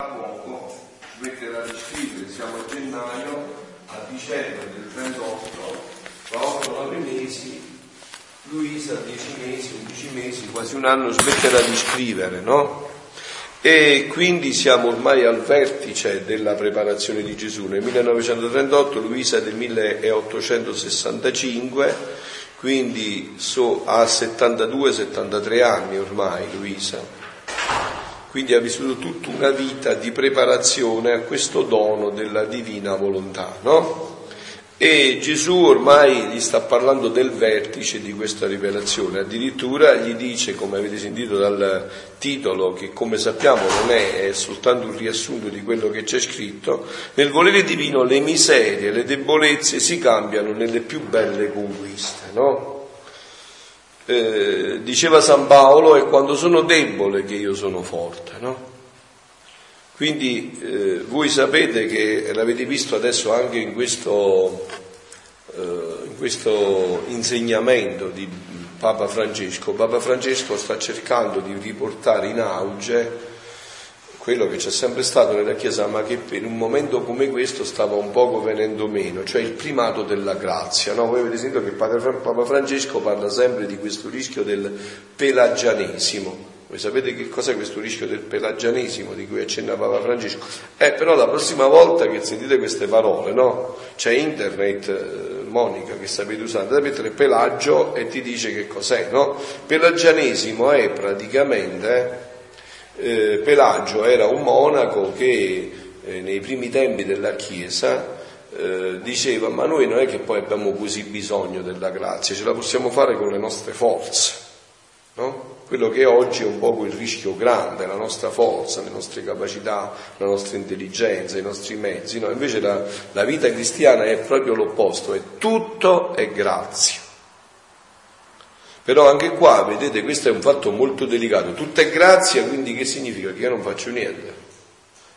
Da poco ci metterà di scrivere, siamo a gennaio, a dicembre del 38, tra 8-9 mesi, Luisa 10 mesi, 11 mesi, quasi un anno smetterà di scrivere, no? E quindi siamo ormai al vertice della preparazione di Gesù. Nel 1938 Luisa è del 1865, quindi ha 72-73 anni ormai Luisa. Quindi ha vissuto tutta una vita di preparazione a questo dono della divina volontà, no? E Gesù ormai gli sta parlando del vertice di questa rivelazione, addirittura gli dice, come avete sentito dal titolo, che come sappiamo non è soltanto un riassunto di quello che c'è scritto, nel volere divino le miserie, le debolezze si cambiano nelle più belle conquiste, no? Diceva San Paolo, è quando sono debole che io sono forte, no? Quindi voi sapete che l'avete visto adesso anche in questo insegnamento di Papa Francesco. Papa Francesco sta cercando di riportare in auge quello che c'è sempre stato nella Chiesa, ma che per un momento come questo stava un poco venendo meno, cioè il primato della grazia, no? Voi avete sentito che Papa Francesco parla sempre di questo rischio del pelagianesimo. Voi sapete che cos'è questo rischio del pelagianesimo di cui accenna Papa Francesco? Però la prossima volta che sentite queste parole, no? C'è internet, Monica, che sapete usare, da mettere Pelagio e ti dice che cos'è, no? Pelagianesimo è praticamente... Pelagio era un monaco che nei primi tempi della Chiesa diceva: ma noi non è che poi abbiamo così bisogno della grazia, ce la possiamo fare con le nostre forze, no? Quello che oggi è un po' il rischio grande, la nostra forza, le nostre capacità, la nostra intelligenza, i nostri mezzi, no? Invece la vita cristiana è proprio l'opposto, è tutto è grazia. Però anche qua, vedete, questo è un fatto molto delicato. Tutto è grazia, quindi che significa? Che io non faccio niente.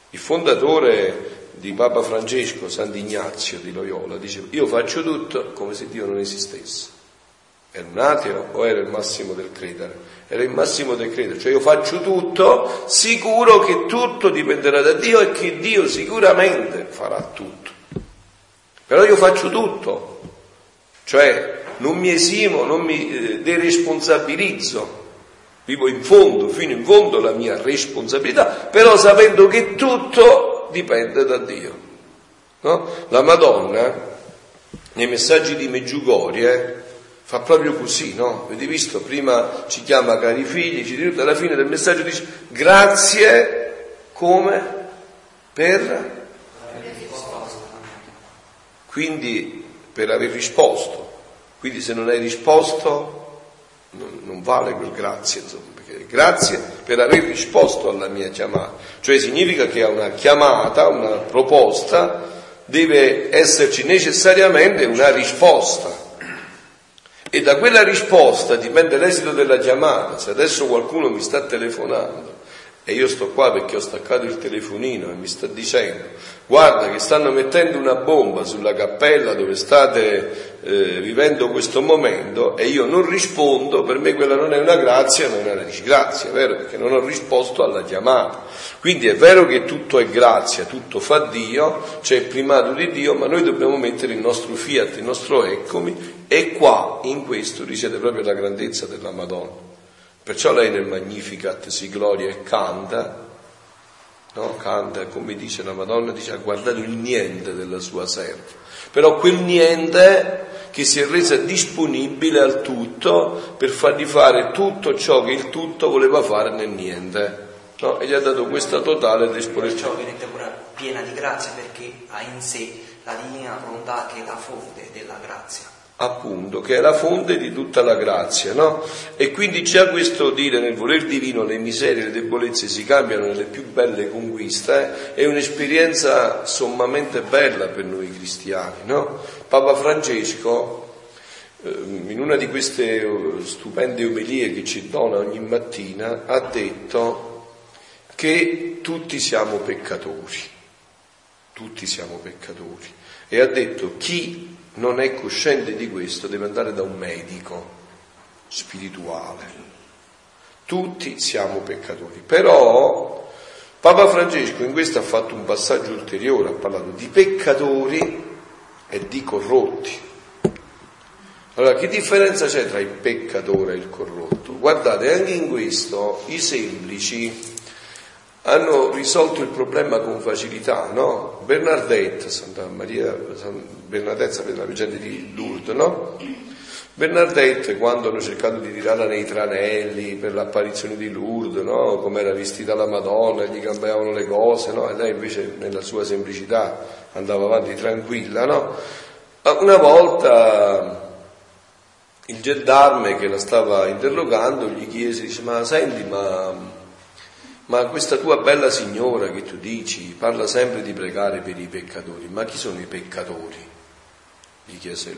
Il fondatore di Papa Francesco, Sant'Ignazio di Loyola, diceva: io faccio tutto come se Dio non esistesse. Era un ateo o era il massimo del credere? Era il massimo del credere. Cioè io faccio tutto, sicuro che tutto dipenderà da Dio e che Dio sicuramente farà tutto. Però io faccio tutto. Cioè... non mi esimo, non mi deresponsabilizzo, vivo fino in fondo la mia responsabilità, però sapendo che tutto dipende da Dio, no? La Madonna, nei messaggi di Medjugorje, fa proprio così, no? Avete visto? Prima ci chiama cari figli, ci dice, alla fine del messaggio dice: grazie come per... quindi per aver risposto. Quindi se non hai risposto non vale quel grazie, insomma, perché grazie per aver risposto alla mia chiamata. Cioè significa che a una chiamata, una proposta, deve esserci necessariamente una risposta. E da quella risposta dipende l'esito della chiamata. Se adesso qualcuno mi sta telefonando e io sto qua perché ho staccato il telefonino e mi sta dicendo: guarda che stanno mettendo una bomba sulla cappella dove state vivendo questo momento, e io non rispondo, per me quella non è una grazia ma è una disgrazia, vero? Perché non ho risposto alla chiamata. Quindi è vero che tutto è grazia, tutto fa Dio, c'è il primato di Dio, ma noi dobbiamo mettere il nostro fiat, il nostro eccomi, e qua in questo risiede proprio la grandezza della Madonna. Perciò lei nel Magnificat si gloria e canta, no? Canta, come dice la Madonna, dice: ha guardato il niente della sua serva. Però quel niente che si è resa disponibile al tutto per fargli fare tutto ciò che il tutto voleva fare nel niente, no? E gli ha dato questa totale disponibilità. Perciò viene pure piena di grazia, perché ha in sé la divina volontà che è la fonte della grazia. Appunto, che è la fonte di tutta la grazia, no? E quindi già questo dire nel voler divino le miserie e le debolezze si cambiano nelle più belle conquiste è un'esperienza sommamente bella per noi cristiani, no? Papa Francesco, in una di queste stupende omelie che ci dona ogni mattina, ha detto che tutti siamo peccatori, e ha detto: chi non è cosciente di questo deve andare da un medico spirituale. Tutti siamo peccatori, però Papa Francesco in questo ha fatto un passaggio ulteriore, ha parlato di peccatori e di corrotti. Allora, che differenza c'è tra il peccatore e il corrotto? Guardate, anche in questo i semplici hanno risolto il problema con facilità, no? Bernadette, Santa Maria Bernadette, sapete la vicenda di Lourdes, no? Bernadette, quando hanno cercato di tirarla nei tranelli per l'apparizione di Lourdes, no? Come era vestita la Madonna, gli cambiavano le cose, no? E lei invece nella sua semplicità andava avanti tranquilla, no? Una volta il gendarme che la stava interrogando gli chiese, dice, ma senti, ma questa tua bella signora che tu dici parla sempre di pregare per i peccatori, ma chi sono i peccatori? Gli chiese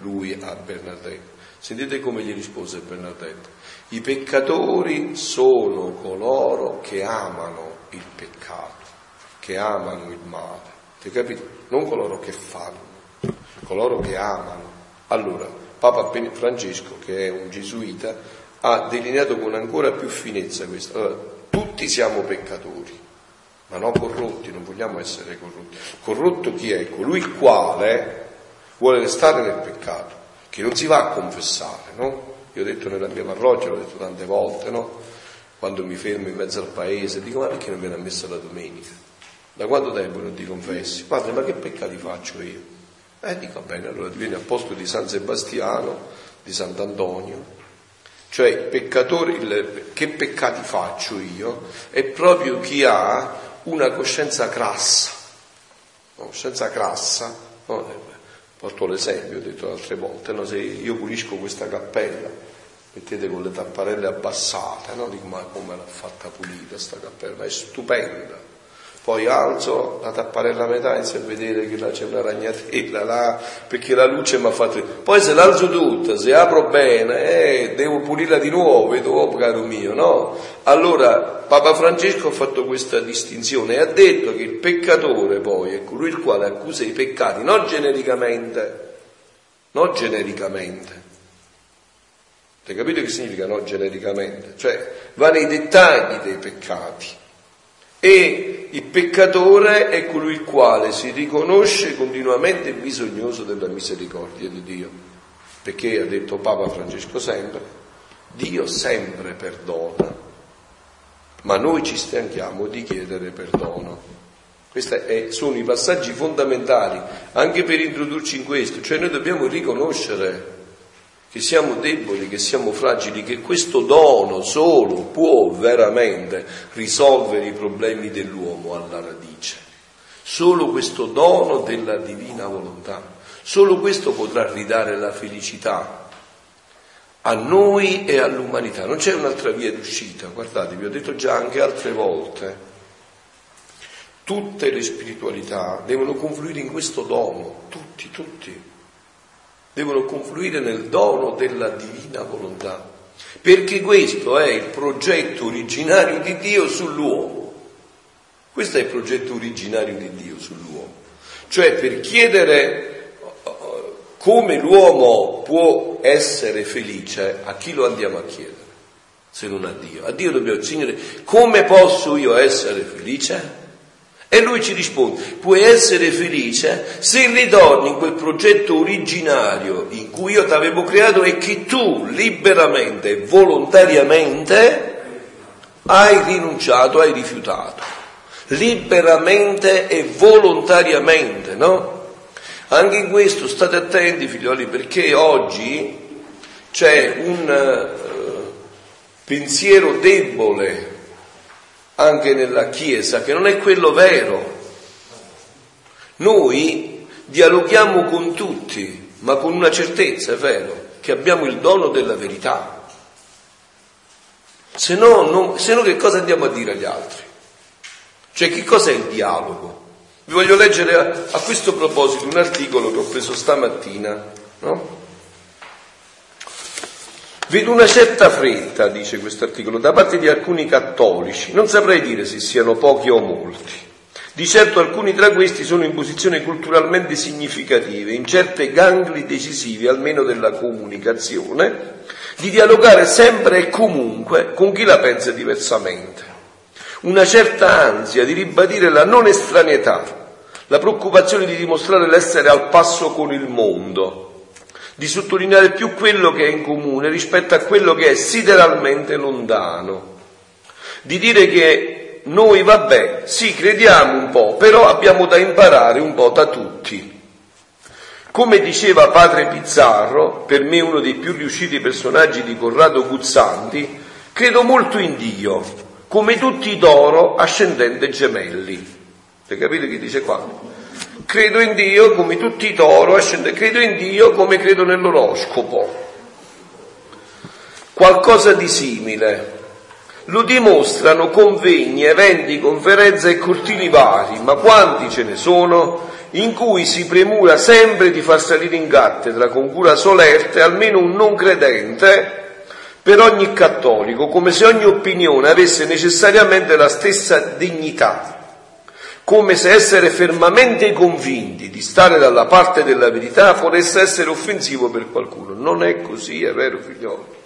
lui a Bernadette. Sentite come gli rispose Bernadette: i peccatori sono coloro che amano il peccato, che amano il male, ti capito? Non coloro che fanno, coloro che amano. Allora Papa Francesco, che è un gesuita, ha delineato con ancora più finezza questo. Allora, tutti siamo peccatori, ma non corrotti, non vogliamo essere corrotti. Corrotto chi è? Colui il quale vuole restare nel peccato, che non si va a confessare, no? Io ho detto nella mia parrocchia, l'ho detto tante volte, no? Quando mi fermo in mezzo al paese, dico, ma perché non viene ammessa la domenica? Da quanto tempo non ti confessi? Padre, ma che peccati faccio io? Dico, bene, allora vieni al posto di San Sebastiano, di Sant'Antonio. Cioè, che peccati faccio io? È proprio chi ha una coscienza crassa. Una coscienza crassa, no? Porto l'esempio, ho detto altre volte, no? Se io pulisco questa cappella, mettete con le tapparelle abbassate, no? Dico, ma come l'ha fatta pulita sta cappella? È stupenda. Poi alzo la tapparella a metà, inizio a vedere che là c'è una ragnatela, là, perché la luce mi ha fatto. Poi se l'alzo tutta, se apro bene, devo pulirla di nuovo, vedo, oh, caro mio, no? Allora Papa Francesco ha fatto questa distinzione e ha detto che il peccatore poi è colui il quale accusa i peccati, non genericamente. Hai capito che significa non genericamente? Cioè va nei dettagli dei peccati. E il peccatore è colui il quale si riconosce continuamente bisognoso della misericordia di Dio, perché ha detto Papa Francesco sempre: Dio sempre perdona, ma noi ci stanchiamo di chiedere perdono. Questi sono i passaggi fondamentali anche per introdurci in questo, cioè noi dobbiamo riconoscere che siamo deboli, che siamo fragili, che questo dono solo può veramente risolvere i problemi dell'uomo alla radice. Solo questo dono della divina volontà, solo questo potrà ridare la felicità a noi e all'umanità. Non c'è un'altra via d'uscita, guardate, vi ho detto già anche altre volte, tutte le spiritualità devono confluire in questo dono, tutti. Devono confluire nel dono della divina volontà, perché questo è il progetto originario di Dio sull'uomo. Questo è il progetto originario di Dio sull'uomo. Cioè, per chiedere come l'uomo può essere felice, a chi lo andiamo a chiedere, se non a Dio? A Dio dobbiamo, Signore, come posso io essere felice? E lui ci risponde: puoi essere felice se ritorni in quel progetto originario in cui io ti avevo creato e che tu liberamente e volontariamente hai rinunciato, hai rifiutato. Liberamente e volontariamente, no? Anche in questo state attenti, figlioli, perché oggi c'è un pensiero debole anche nella Chiesa, che non è quello vero. Noi dialoghiamo con tutti, ma con una certezza, è vero, che abbiamo il dono della verità. Se no che cosa andiamo a dire agli altri? Cioè, che cos'è il dialogo? Vi voglio leggere a questo proposito un articolo che ho preso stamattina, no? Vedo una certa fretta, dice questo articolo, da parte di alcuni cattolici, non saprei dire se siano pochi o molti. Di certo alcuni tra questi sono in posizioni culturalmente significative, in certi gangli decisivi, almeno della comunicazione, di dialogare sempre e comunque con chi la pensa diversamente. una certa ansia di ribadire la non estraneità, la preoccupazione di dimostrare l'essere al passo con il mondo, di sottolineare più quello che è in comune rispetto a quello che è sideralmente lontano, di dire che noi, vabbè, sì, crediamo un po', però abbiamo da imparare un po' da tutti. Come diceva padre Pizzarro, per me uno dei più riusciti personaggi di Corrado Guzzanti, credo molto in Dio, come tutti d'oro ascendente gemelli. Capite che dice qua? Credo in Dio come tutti d'oro ascendente, credo in Dio come credo nell'oroscopo. Qualcosa di simile lo dimostrano convegni, eventi, conferenze e cortili vari, ma quanti ce ne sono, in cui si premura sempre di far salire in cattedra con cura solerte almeno un non credente per ogni cattolico, come se ogni opinione avesse necessariamente la stessa dignità, come se essere fermamente convinti di stare dalla parte della verità potesse essere offensivo per qualcuno. Non è così, è vero figliolo.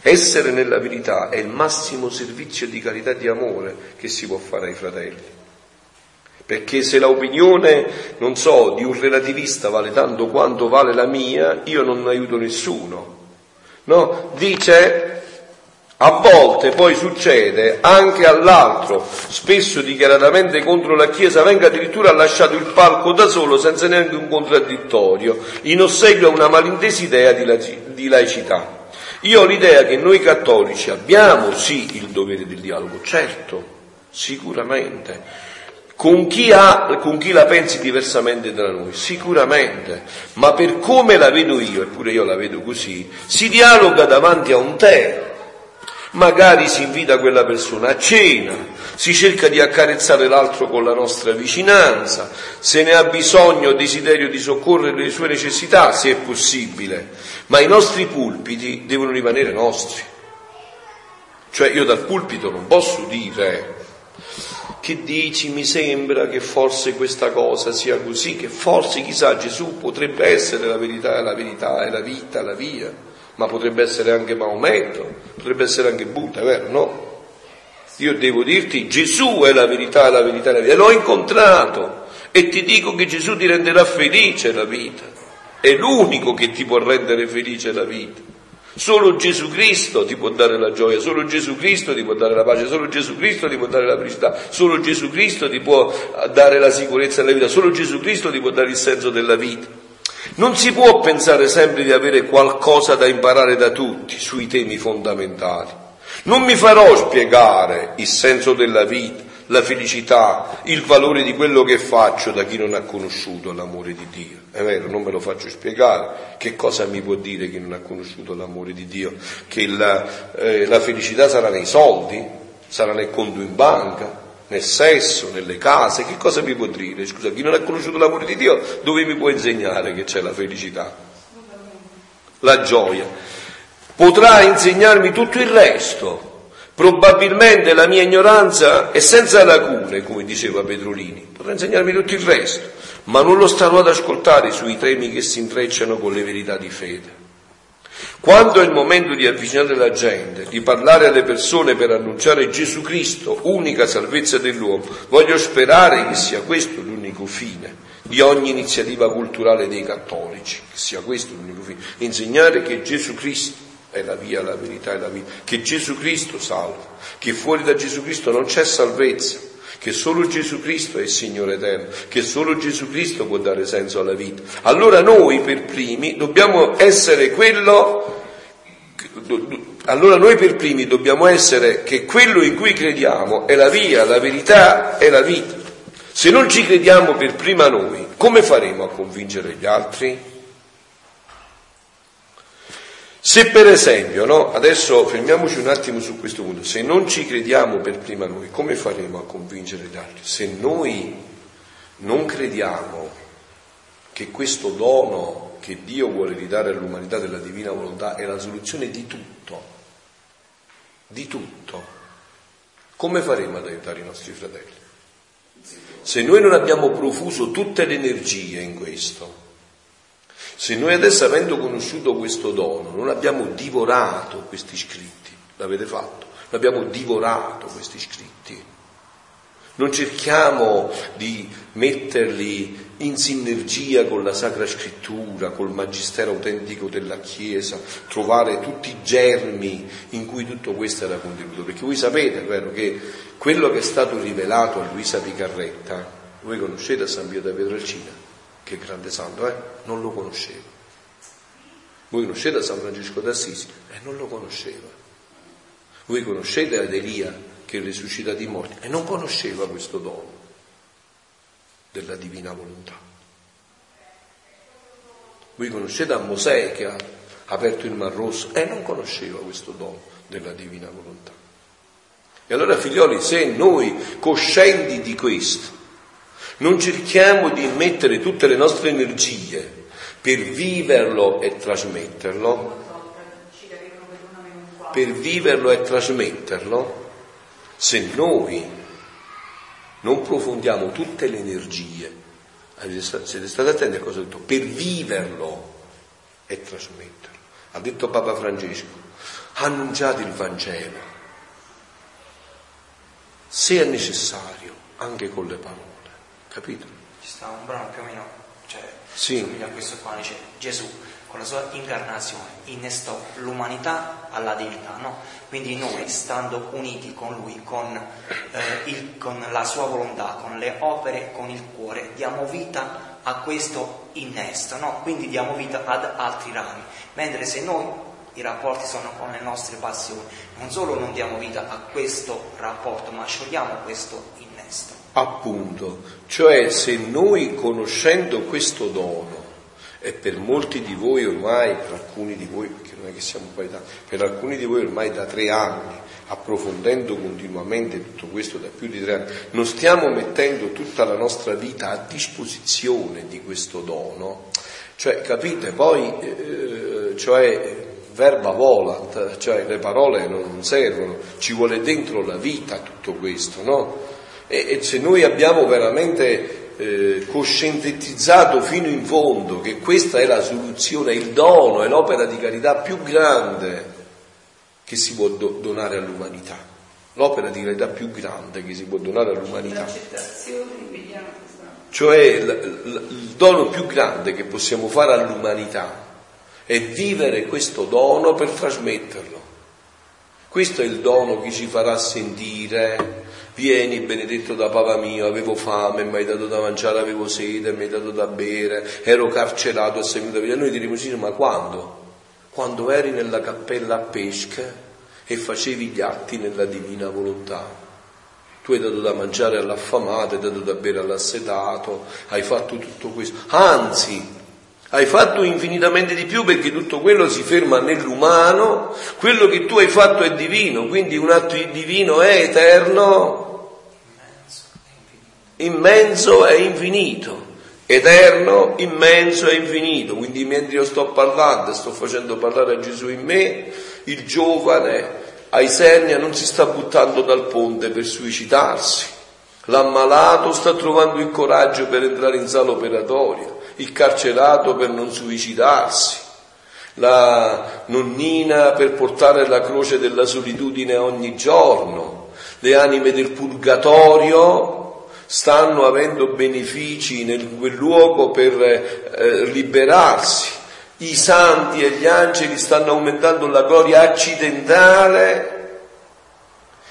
Essere nella verità è il massimo servizio di carità e di amore che si può fare ai fratelli. Perché se l'opinione, non so, di un relativista vale tanto quanto vale la mia, io non aiuto nessuno. No? Dice, a volte poi succede anche all'altro, spesso dichiaratamente contro la Chiesa, venga addirittura lasciato il palco da solo senza neanche un contraddittorio, in ossequio a una malintesa idea di laicità. Io ho l'idea che noi cattolici abbiamo sì il dovere del dialogo, certo, sicuramente. Con chi la pensi diversamente da noi, sicuramente, ma per come la vedo io, eppure io la vedo così, si dialoga davanti a un tè, magari si invita quella persona a cena, si cerca di accarezzare l'altro con la nostra vicinanza, se ne ha bisogno, desiderio di soccorrere le sue necessità, se è possibile, ma i nostri pulpiti devono rimanere nostri, cioè io dal pulpito non posso dire... Che dici, mi sembra che forse questa cosa sia così, che forse chissà Gesù potrebbe essere la verità è la vita, la via, ma potrebbe essere anche Maometto, potrebbe essere anche Buddha, vero? No. Io devo dirti Gesù è la verità, è la verità, è la via, l'ho incontrato e ti dico che Gesù ti renderà felice la vita, è l'unico che ti può rendere felice la vita. Solo Gesù Cristo ti può dare la gioia, solo Gesù Cristo ti può dare la pace, solo Gesù Cristo ti può dare la felicità, solo Gesù Cristo ti può dare la sicurezza della vita, solo Gesù Cristo ti può dare il senso della vita. Non si può pensare sempre di avere qualcosa da imparare da tutti sui temi fondamentali. Non mi farò spiegare il senso della vita, la felicità, il valore di quello che faccio da chi non ha conosciuto l'amore di Dio. È vero, non me lo faccio spiegare. Che cosa mi può dire chi non ha conosciuto l'amore di Dio? Che la felicità sarà nei soldi, sarà nel conto in banca, nel sesso, nelle case. Che cosa mi può dire? Scusa, chi non ha conosciuto l'amore di Dio, dove mi può insegnare che c'è la felicità? La gioia. Potrà insegnarmi tutto il resto. Probabilmente la mia ignoranza è senza lacune, come diceva Petrolini, potrà insegnarmi tutto il resto, ma non lo starò ad ascoltare sui temi che si intrecciano con le verità di fede. Quando è il momento di avvicinare la gente, di parlare alle persone per annunciare Gesù Cristo, unica salvezza dell'uomo, voglio sperare che sia questo l'unico fine di ogni iniziativa culturale dei cattolici, che sia questo l'unico fine, insegnare che Gesù Cristo è la via, la verità è la vita, che Gesù Cristo salva, che fuori da Gesù Cristo non c'è salvezza, che solo Gesù Cristo è il Signore eterno, che solo Gesù Cristo può dare senso alla vita. Allora noi per primi dobbiamo essere che quello in cui crediamo è la via, la verità è la vita. Se non ci crediamo per prima noi, come faremo a convincere gli altri? Se per esempio, no, adesso fermiamoci un attimo su questo punto, se non ci crediamo per prima noi, come faremo a convincere gli altri? Se noi non crediamo che questo dono che Dio vuole ridare all'umanità della divina volontà è la soluzione di tutto, come faremo ad aiutare i nostri fratelli? Se noi non abbiamo profuso tutte le energie in questo, se noi adesso, avendo conosciuto questo dono, non abbiamo divorato questi scritti, l'avete fatto? L'abbiamo divorato questi scritti. non cerchiamo di metterli in sinergia con la Sacra Scrittura, col Magistero autentico della Chiesa, trovare tutti i germi in cui tutto questo era contenuto, perché voi sapete, vero, che quello che è stato rivelato a Luisa Piccarretta, voi conoscete a San Pio da Pietrelcina, che grande santo, non lo conosceva. Voi conoscete a San Francesco d'Assisi e non lo conosceva. Voi conoscete ad Elia che risuscita dai morti e non conosceva questo dono della divina volontà. Voi conoscete a Mosè che ha aperto il Mar Rosso e non conosceva questo dono della divina volontà. E allora, figlioli, se noi, coscienti di questo, non cerchiamo di mettere tutte le nostre energie per viverlo e trasmetterlo, se noi non profondiamo tutte le energie, siete stati attenti a cosa ho detto, per viverlo e trasmetterlo. Ha detto Papa Francesco, annunciate il Vangelo, se è necessario, anche con le parole, capito? Ci sta un brano più o meno, cioè, sì, somiglia a questo qua, dice Gesù con la sua incarnazione innestò l'umanità alla divinità, no? Quindi noi, stando uniti con Lui, con la Sua volontà, con le opere, con il cuore, diamo vita a questo innesto, no? Quindi diamo vita ad altri rami, mentre se noi i rapporti sono con le nostre passioni, non solo non diamo vita a questo rapporto, ma sciogliamo questo innesto. Appunto, cioè se noi, conoscendo questo dono, e per molti di voi ormai, per alcuni di voi, perché non è che siamo poi tanti, per alcuni di voi ormai da 3 anni, approfondendo continuamente tutto questo da più di 3 anni, non stiamo mettendo tutta la nostra vita a disposizione di questo dono, cioè capite, poi verba volant, cioè le parole non servono, ci vuole dentro la vita tutto questo, no? E se noi abbiamo veramente coscientizzato fino in fondo che questa è la soluzione, il dono, è l'opera di carità più grande che si può donare all'umanità, l'opera di carità più grande che si può donare all'umanità, cioè il dono più grande che possiamo fare all'umanità è vivere questo dono per trasmetterlo. Questo è il dono che ci farà sentire: vieni benedetto da Papa mio, avevo fame, mi hai dato da mangiare, avevo sete, mi hai dato da bere, ero carcerato e sei venuto via. Noi diremo sì, ma quando? Quando eri nella cappella a pesca e facevi gli atti nella divina volontà. Tu hai dato da mangiare all'affamato, hai dato da bere all'assetato, hai fatto tutto questo. Anzi, hai fatto infinitamente di più, perché tutto quello si ferma nell'umano, quello che tu hai fatto è divino, quindi un atto divino è eterno, immenso e infinito, eterno, immenso e infinito. Quindi mentre io sto parlando, sto facendo parlare a Gesù in me, il giovane a Isernia non si sta buttando dal ponte per suicidarsi, l'ammalato sta trovando il coraggio per entrare in sala operatoria, il carcerato per non suicidarsi, la nonnina per portare la croce della solitudine ogni giorno, le anime del purgatorio stanno avendo benefici in quel luogo per liberarsi, i santi e gli angeli stanno aumentando la gloria accidentale,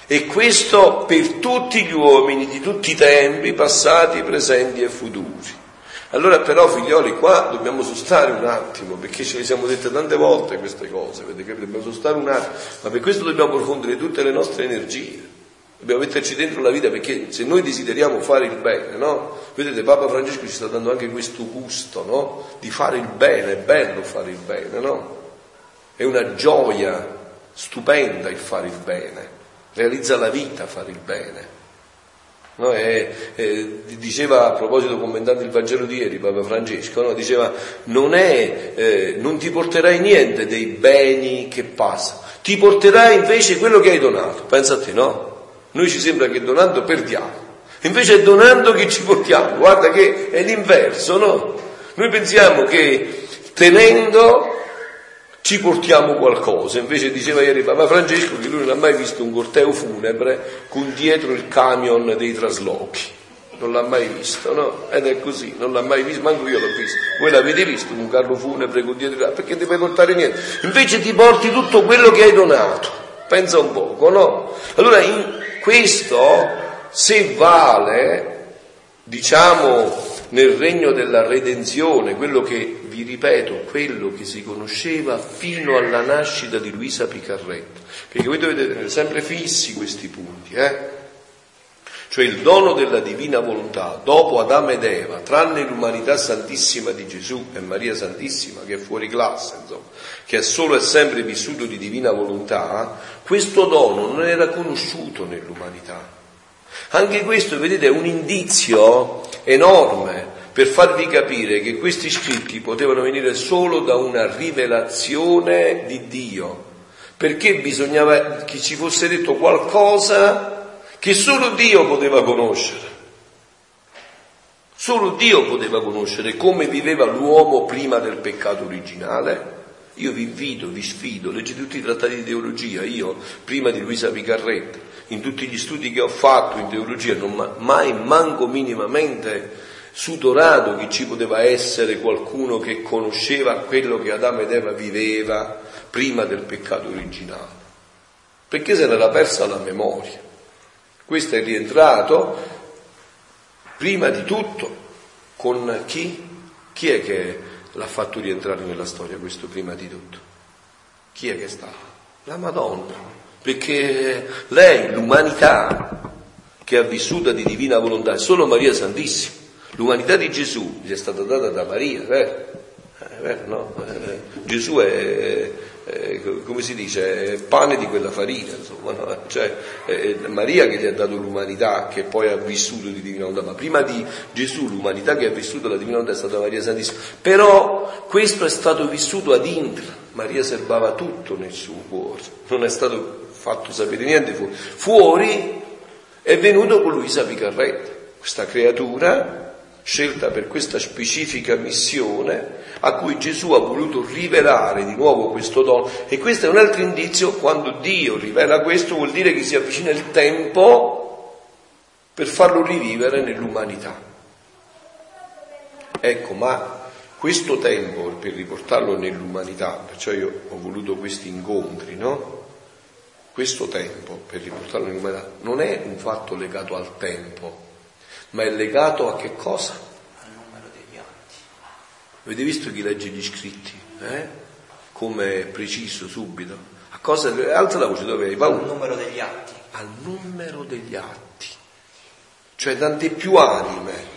e questo per tutti gli uomini di tutti i tempi, passati, presenti e futuri. Allora però, figlioli, qua dobbiamo sostare un attimo, perché ce le siamo dette tante volte queste cose, perché dobbiamo sostare un attimo, ma per questo dobbiamo approfondire tutte le nostre energie. Dobbiamo metterci dentro la vita, perché se noi desideriamo fare il bene, no? Vedete, Papa Francesco ci sta dando anche questo gusto, no? Di fare il bene, è bello fare il bene, no? È una gioia stupenda il fare il bene, realizza la vita fare il bene. No? E diceva, a proposito, commentando il Vangelo di ieri, Papa Francesco, no? Diceva, non ti porterai niente dei beni che passano, ti porterai invece quello che hai donato. Pensa a te, no? Noi ci sembra che donando perdiamo, invece è donando che ci portiamo. Guarda che è l'inverso, no? Noi pensiamo che tenendo ci portiamo qualcosa. Invece diceva ieri Papa Francesco che lui non ha mai visto un corteo funebre con dietro il camion dei traslochi, non l'ha mai visto, no? Ed è così, non l'ha mai visto, manco io l'ho visto. Voi l'avete visto un carro funebre con dietro, perché non ti puoi portare niente, invece ti porti tutto quello che hai donato, pensa un poco, no? Allora in questo, se vale, diciamo, nel regno della redenzione, quello che, vi ripeto, quello che si conosceva fino alla nascita di Luisa Piccarretta, perché voi dovete tenere sempre fissi questi punti, Cioè il dono della divina volontà dopo Adamo ed Eva, tranne l'umanità santissima di Gesù e Maria Santissima, che è fuori classe, insomma, che è solo e sempre vissuto di divina volontà, questo dono non era conosciuto nell'umanità. Anche questo, vedete, è un indizio enorme per farvi capire che questi scritti potevano venire solo da una rivelazione di Dio, perché bisognava che ci fosse detto qualcosa che solo Dio poteva conoscere. Solo Dio poteva conoscere come viveva l'uomo prima del peccato originale. Io vi invito, vi sfido, leggete tutti i trattati di teologia. Io, prima di Luisa Piccarretta, in tutti gli studi che ho fatto in teologia, non mai manco minimamente sudorato che ci poteva essere qualcuno che conosceva quello che Adamo ed Eva viveva prima del peccato originale, perché se n'era persa la memoria. Questo è rientrato prima di tutto con chi? Chi è che l'ha fatto rientrare nella storia questo prima di tutto? Chi è che sta? La Madonna, perché lei, l'umanità che ha vissuta di divina volontà, è solo Maria Santissima. L'umanità di Gesù gli è stata data da Maria, vero? No? Gesù è... come si dice, pane di quella farina, insomma, no? Cioè Maria che gli ha dato l'umanità che poi ha vissuto di divina volontà, ma prima di Gesù l'umanità che ha vissuto la divina volontà è stata Maria Santissima. Però questo è stato vissuto ad intra. Maria serbava tutto nel suo cuore, non è stato fatto sapere niente fuori. Fuori è venuto con Luisa Piccarretta, questa creatura scelta per questa specifica missione, a cui Gesù ha voluto rivelare di nuovo questo dono. E questo è un altro indizio: quando Dio rivela questo vuol dire che si avvicina il tempo per farlo rivivere nell'umanità. Ecco, ma questo tempo per riportarlo nell'umanità, perciò io ho voluto questi incontri, no? Questo tempo per riportarlo nell'umanità non è un fatto legato al tempo, ma è legato a che cosa? Al numero degli atti. Avete visto chi legge gli scritti? Come è preciso, subito. A cosa? Alza la voce, dove hai paura? Al numero degli atti. Al numero degli atti. Cioè, tante più anime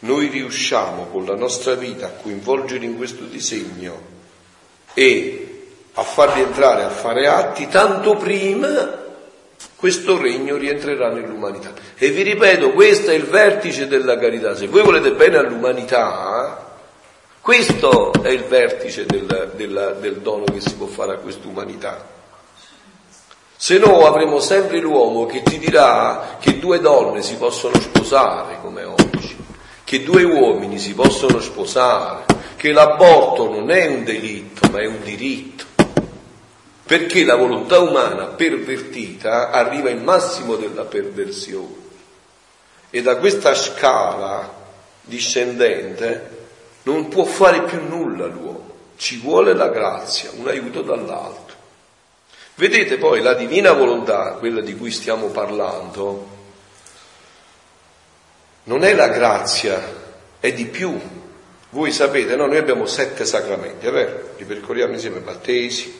noi riusciamo con la nostra vita a coinvolgere in questo disegno e a farli entrare a fare atti, tanto prima questo regno rientrerà nell'umanità. E vi ripeto, questo è il vertice della carità. Se voi volete bene all'umanità, questo è il vertice del dono che si può fare a quest'umanità. Se no avremo sempre l'uomo che ti dirà che due donne si possono sposare, come oggi, che due uomini si possono sposare, che l'aborto non è un delitto ma è un diritto. Perché la volontà umana pervertita arriva al massimo della perversione, e da questa scala discendente non può fare più nulla l'uomo, ci vuole la grazia, un aiuto dall'alto. Vedete poi la divina volontà, quella di cui stiamo parlando, non è la grazia, è di più. Voi sapete, no? Noi abbiamo 7 sacramenti, è vero? Li percorriamo insieme: battesimo,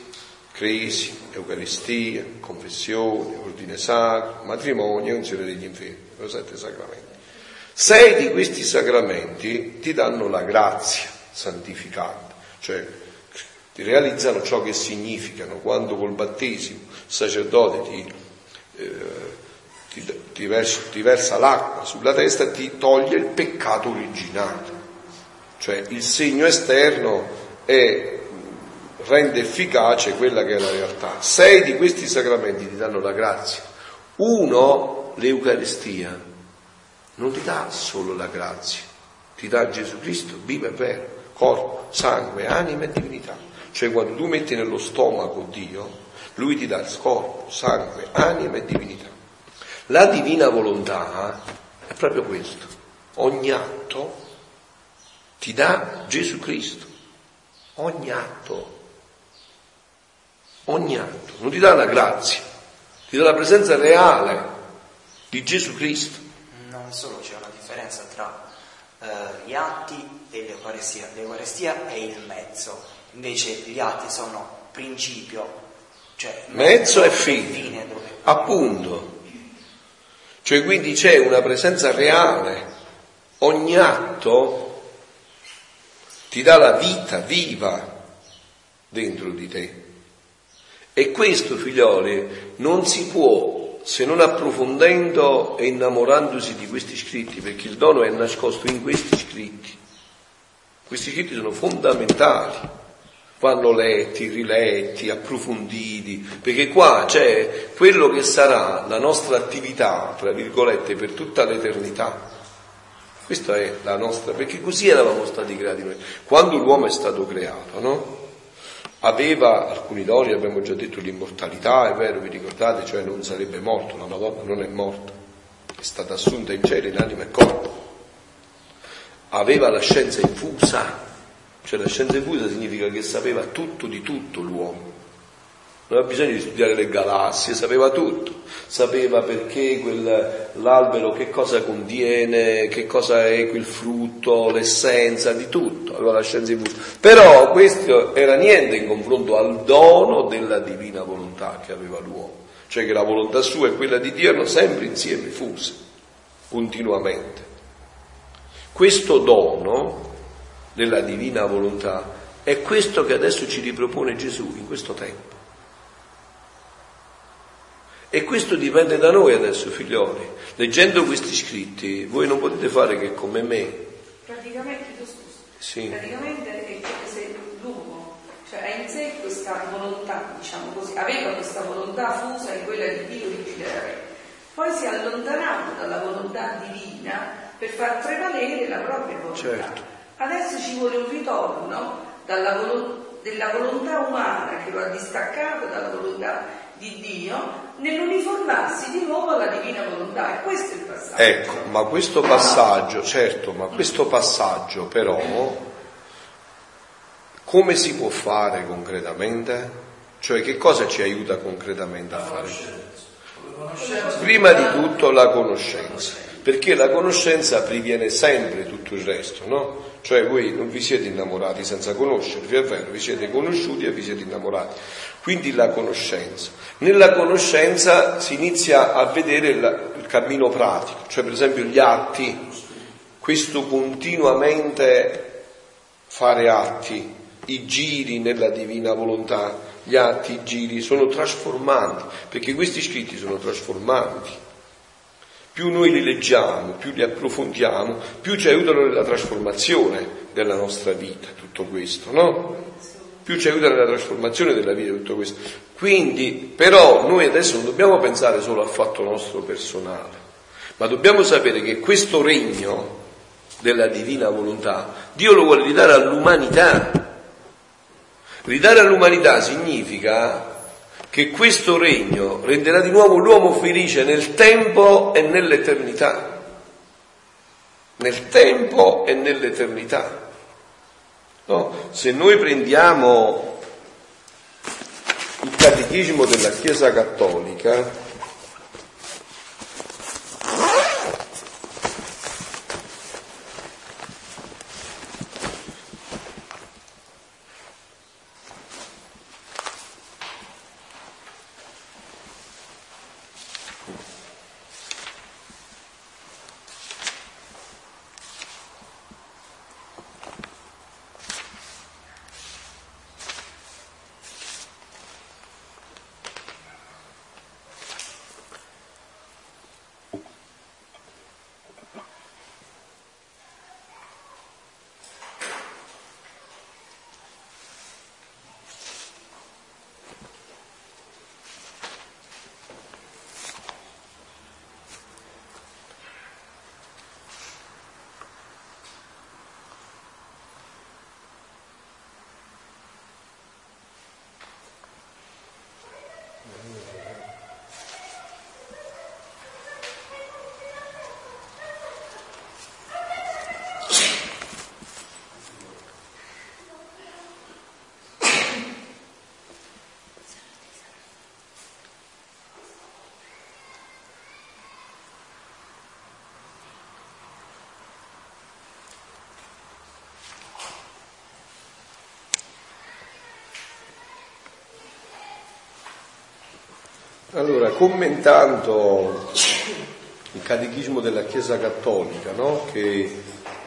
crisi, eucaristia, confessione, ordine sacro, matrimonio, unzione degli infermi. Sono 7 sacramenti. 6 di questi sacramenti ti danno la grazia santificante, cioè ti realizzano ciò che significano. Quando col battesimo il sacerdote ti versa l'acqua sulla testa, ti toglie il peccato originale, cioè il segno esterno è rende efficace quella che è la realtà. 6 di questi sacramenti ti danno la grazia. 1, l'Eucaristia, non ti dà solo la grazia, ti dà Gesù Cristo vivo e vero, corpo, sangue, anima e divinità. Cioè quando tu metti nello stomaco Dio, Lui ti dà il corpo, sangue, anima e divinità. La divina volontà è proprio questo. Ogni atto ti dà Gesù Cristo. Ogni atto. Ogni atto. Non ti dà la grazia, ti dà la presenza reale di Gesù Cristo. Non solo, c'è una differenza tra gli atti e l'Eucarestia. L'Eucarestia è il mezzo, invece gli atti sono principio. Cioè, mezzo e fine, appunto. Cioè quindi c'è una presenza reale, ogni atto ti dà la vita viva dentro di te. E questo, figlioli, non si può se non approfondendo e innamorandosi di questi scritti, perché il dono è nascosto in questi scritti. Questi scritti sono fondamentali. Vanno letti, riletti, approfonditi, perché qua c'è quello che sarà la nostra attività, tra virgolette, per tutta l'eternità. Questa è la nostra, perché così eravamo stati creati noi. Quando l'uomo è stato creato, no? Aveva alcuni doni, abbiamo già detto, l'immortalità, è vero, vi ricordate? Cioè non sarebbe morto, la Madonna non è morta, è stata assunta in cielo in anima e corpo. Aveva la scienza infusa. Cioè la scienza infusa significa che sapeva tutto di tutto l'uomo, non aveva bisogno di studiare le galassie, sapeva tutto, sapeva perché l'albero che cosa contiene, che cosa è quel frutto, l'essenza, di tutto, aveva la scienza infusa. Però questo era niente in confronto al dono della divina volontà che aveva l'uomo, cioè che la volontà sua e quella di Dio erano sempre insieme, fuse, continuamente. Questo dono della divina volontà è questo che adesso ci ripropone Gesù in questo tempo, e questo dipende da noi adesso, figlioli. Leggendo questi scritti voi non potete fare che come me praticamente se l'uomo, cioè, ha in sé questa volontà, diciamo così, aveva questa volontà fusa in quella di Dio originale, poi si è allontanato dalla volontà divina per far prevalere la propria volontà. Certo. Adesso ci vuole un ritorno della volontà umana che lo ha distaccato dalla volontà di Dio, nell'uniformarsi di nuovo alla divina volontà, e questo è il passaggio. Ecco, ma questo passaggio, certo, ma questo passaggio però, come si può fare concretamente? Cioè che cosa ci aiuta concretamente a fare? Prima di tutto la conoscenza, perché la conoscenza previene sempre tutto il resto, no? Cioè voi non vi siete innamorati senza conoscervi, è vero, vi siete conosciuti e vi siete innamorati. Quindi la conoscenza. Nella conoscenza si inizia a vedere il cammino pratico, cioè per esempio gli atti, questo continuamente fare atti, i giri nella divina volontà, gli atti, i giri sono trasformanti, perché questi scritti sono trasformanti. Più noi li leggiamo, più li approfondiamo, più ci aiutano nella trasformazione della nostra vita, tutto questo, no? Più ci aiuta nella trasformazione della vita, tutto questo. Quindi, però, noi adesso non dobbiamo pensare solo al fatto nostro personale, ma dobbiamo sapere che questo regno della divina volontà, Dio lo vuole ridare all'umanità. Ridare all'umanità significa che questo regno renderà di nuovo l'uomo felice nel tempo e nell'eternità. Nel tempo e nell'eternità. No? Se noi prendiamo il Catechismo della Chiesa Cattolica, Allora, commentando il Catechismo della Chiesa Cattolica, no? Che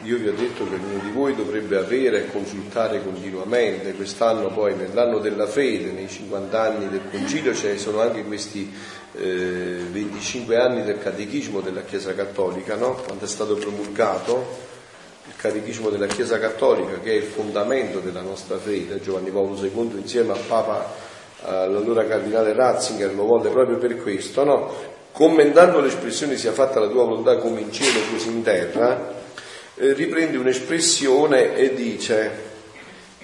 io vi ho detto che ognuno di voi dovrebbe avere e consultare continuamente, quest'anno poi nell'anno della fede, nei 50 anni del Concilio, cioè sono anche questi 25 anni del Catechismo della Chiesa Cattolica, no? Quando è stato promulgato il Catechismo della Chiesa Cattolica, che è il fondamento della nostra fede, Giovanni Paolo II insieme a Papa, allora Cardinale Ratzinger, lo volle proprio per questo, no? Commentando l'espressione "sia fatta la tua volontà come in cielo così in terra", riprende un'espressione e dice: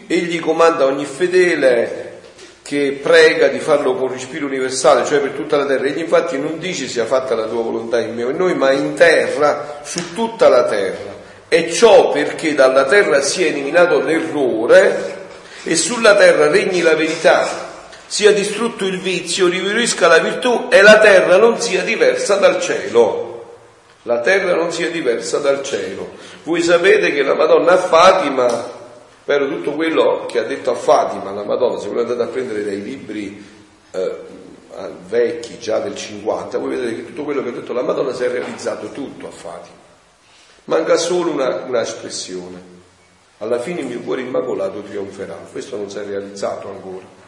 egli comanda a ogni fedele che prega di farlo con respiro universale, cioè per tutta la terra. Egli infatti non dice "sia fatta la tua volontà in me o in noi", ma in terra, su tutta la terra, e ciò perché dalla terra sia eliminato l'errore e sulla terra regni la verità, sia distrutto il vizio, rivirisca la virtù e la terra non sia diversa dal cielo. La terra non sia diversa dal cielo. Voi sapete che la Madonna a Fatima, però tutto quello che ha detto a Fatima la Madonna, se voi andate a prendere dai libri vecchi, già del 50, voi vedete che tutto quello che ha detto la Madonna si è realizzato tutto a Fatima. Manca solo una espressione: alla fine il mio cuore immacolato trionferà. Questo non si è realizzato ancora.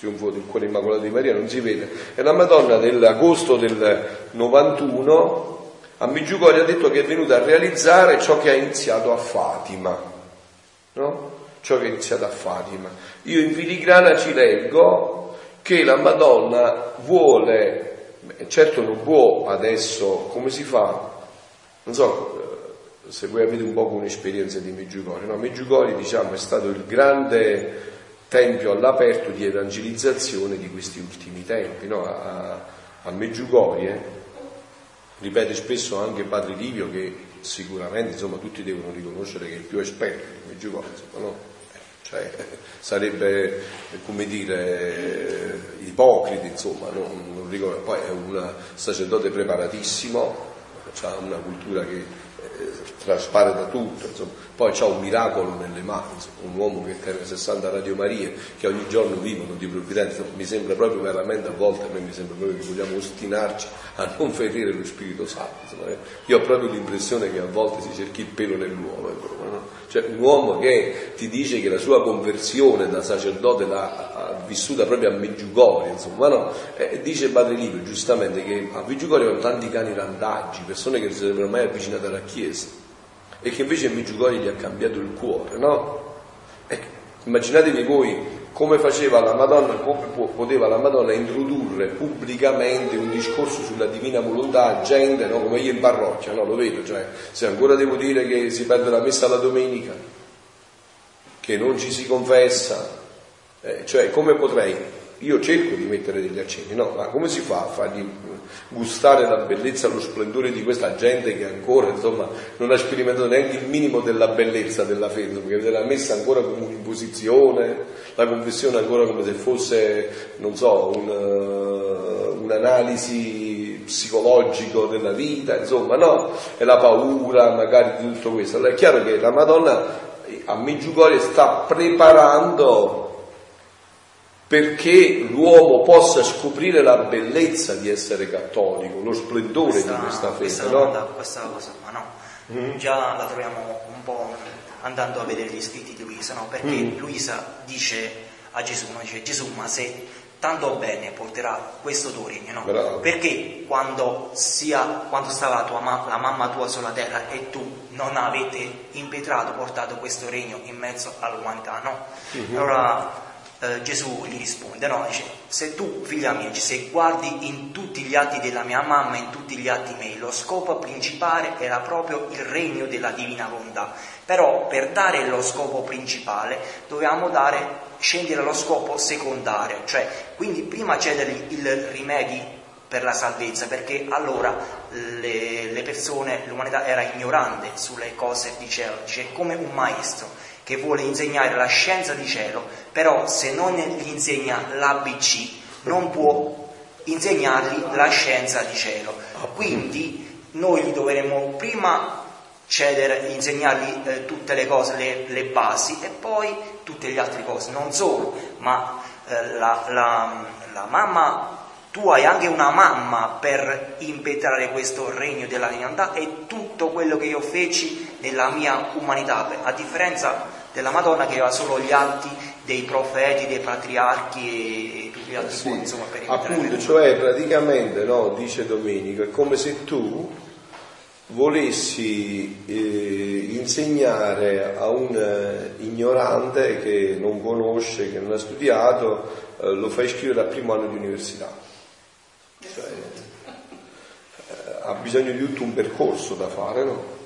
Il trionfo del cuore immacolato di Maria non si vede. E la Madonna dell'agosto del 91 a Medjugorje ha detto che è venuta a realizzare ciò che ha iniziato a Fatima, no? Ciò che ha iniziato a Fatima. Io in filigrana ci leggo che la Madonna vuole, certo non può adesso, come si fa? Non so se voi avete un po' un'esperienza di Medjugorje, no? Medjugorje, diciamo, è stato il grande tempio all'aperto di evangelizzazione di questi ultimi tempi, no? A Medjugorje. Ripete spesso anche Padre Livio, che sicuramente, insomma, tutti devono riconoscere che è il più esperto di Medjugorje, insomma, no? Cioè, sarebbe, come dire, ipocrita, insomma, no? Non ricordo. Poi è un sacerdote preparatissimo, ha una cultura che traspare da tutto, insomma. Poi ha un miracolo nelle mani, insomma, un uomo che tiene 60 Radio Marie che ogni giorno vivono di provvidenza. Mi sembra proprio veramente, a volte a me mi sembra proprio che vogliamo ostinarci a non ferire lo Spirito Santo, insomma. Io ho proprio l'impressione che a volte si cerchi il pelo nell'uovo, no? Cioè, un uomo che ti dice che la sua conversione da sacerdote l'ha vissuta proprio a Medjugorje, insomma, no? Dice Padre Livio giustamente che a Medjugorje erano tanti cani randaggi, persone che non si sarebbero mai avvicinate alla Chiesa, e che invece Medjugorje gli ha cambiato il cuore, no? Immaginatevi voi come faceva la Madonna, come poteva la Madonna introdurre pubblicamente un discorso sulla divina volontà a gente, no? Come io in parrocchia, no? Lo vedo, cioè, se ancora devo dire che si perde la messa la domenica, che non ci si confessa, cioè, come potrei? Io cerco di mettere degli accenni, no? Ma come si fa a fargli gustare la bellezza, lo splendore di questa gente che ancora, insomma, non ha sperimentato neanche il minimo della bellezza della fede, perché l'ha messa ancora come un'imposizione, la confessione ancora come se fosse, non so, un'analisi psicologico della vita, insomma, no? E la paura magari di tutto questo. Allora è chiaro che la Madonna a Medjugorje sta preparando perché l'uomo possa scoprire la bellezza di essere cattolico, lo splendore di questa fede. Questa cosa, ma no, già la troviamo un po' andando a vedere gli scritti di Luisa, no? Perché Luisa dice a Gesù, no? Dice: Gesù, ma se tanto bene porterà questo tuo regno, no? Perché quando stava la mamma tua sulla terra e tu non avete impetrato, portato questo regno in mezzo all'umanità, no? Allora Gesù gli risponde, no? Dice: se tu, figlia mia, se guardi in tutti gli atti della mia mamma, in tutti gli atti miei, lo scopo principale era proprio il regno della divina volontà. Però per dare lo scopo principale dovevamo scendere allo scopo secondario, cioè, quindi prima cedergli il rimedio per la salvezza, perché allora le persone, l'umanità era ignorante sulle cose di cielo. Dice: come un maestro che vuole insegnare la scienza di cielo, però se non gli insegna l'ABC non può insegnargli la scienza di cielo. Quindi noi gli dovremmo prima cedere, insegnargli tutte le cose, le basi, e poi tutte le altre cose. Non solo, ma la mamma tu hai anche una mamma per impetrare questo regno della divinità e tutto quello che io feci nella mia umanità, a differenza della Madonna che aveva solo gli atti dei profeti, dei patriarchi e tutti gli altri, sì, insomma, per appunto, cioè praticamente, no, dice Domenico, è come se tu volessi insegnare a un ignorante che non conosce, che non ha studiato, lo fai scrivere al primo anno di università, cioè, ha bisogno di tutto un percorso da fare, no?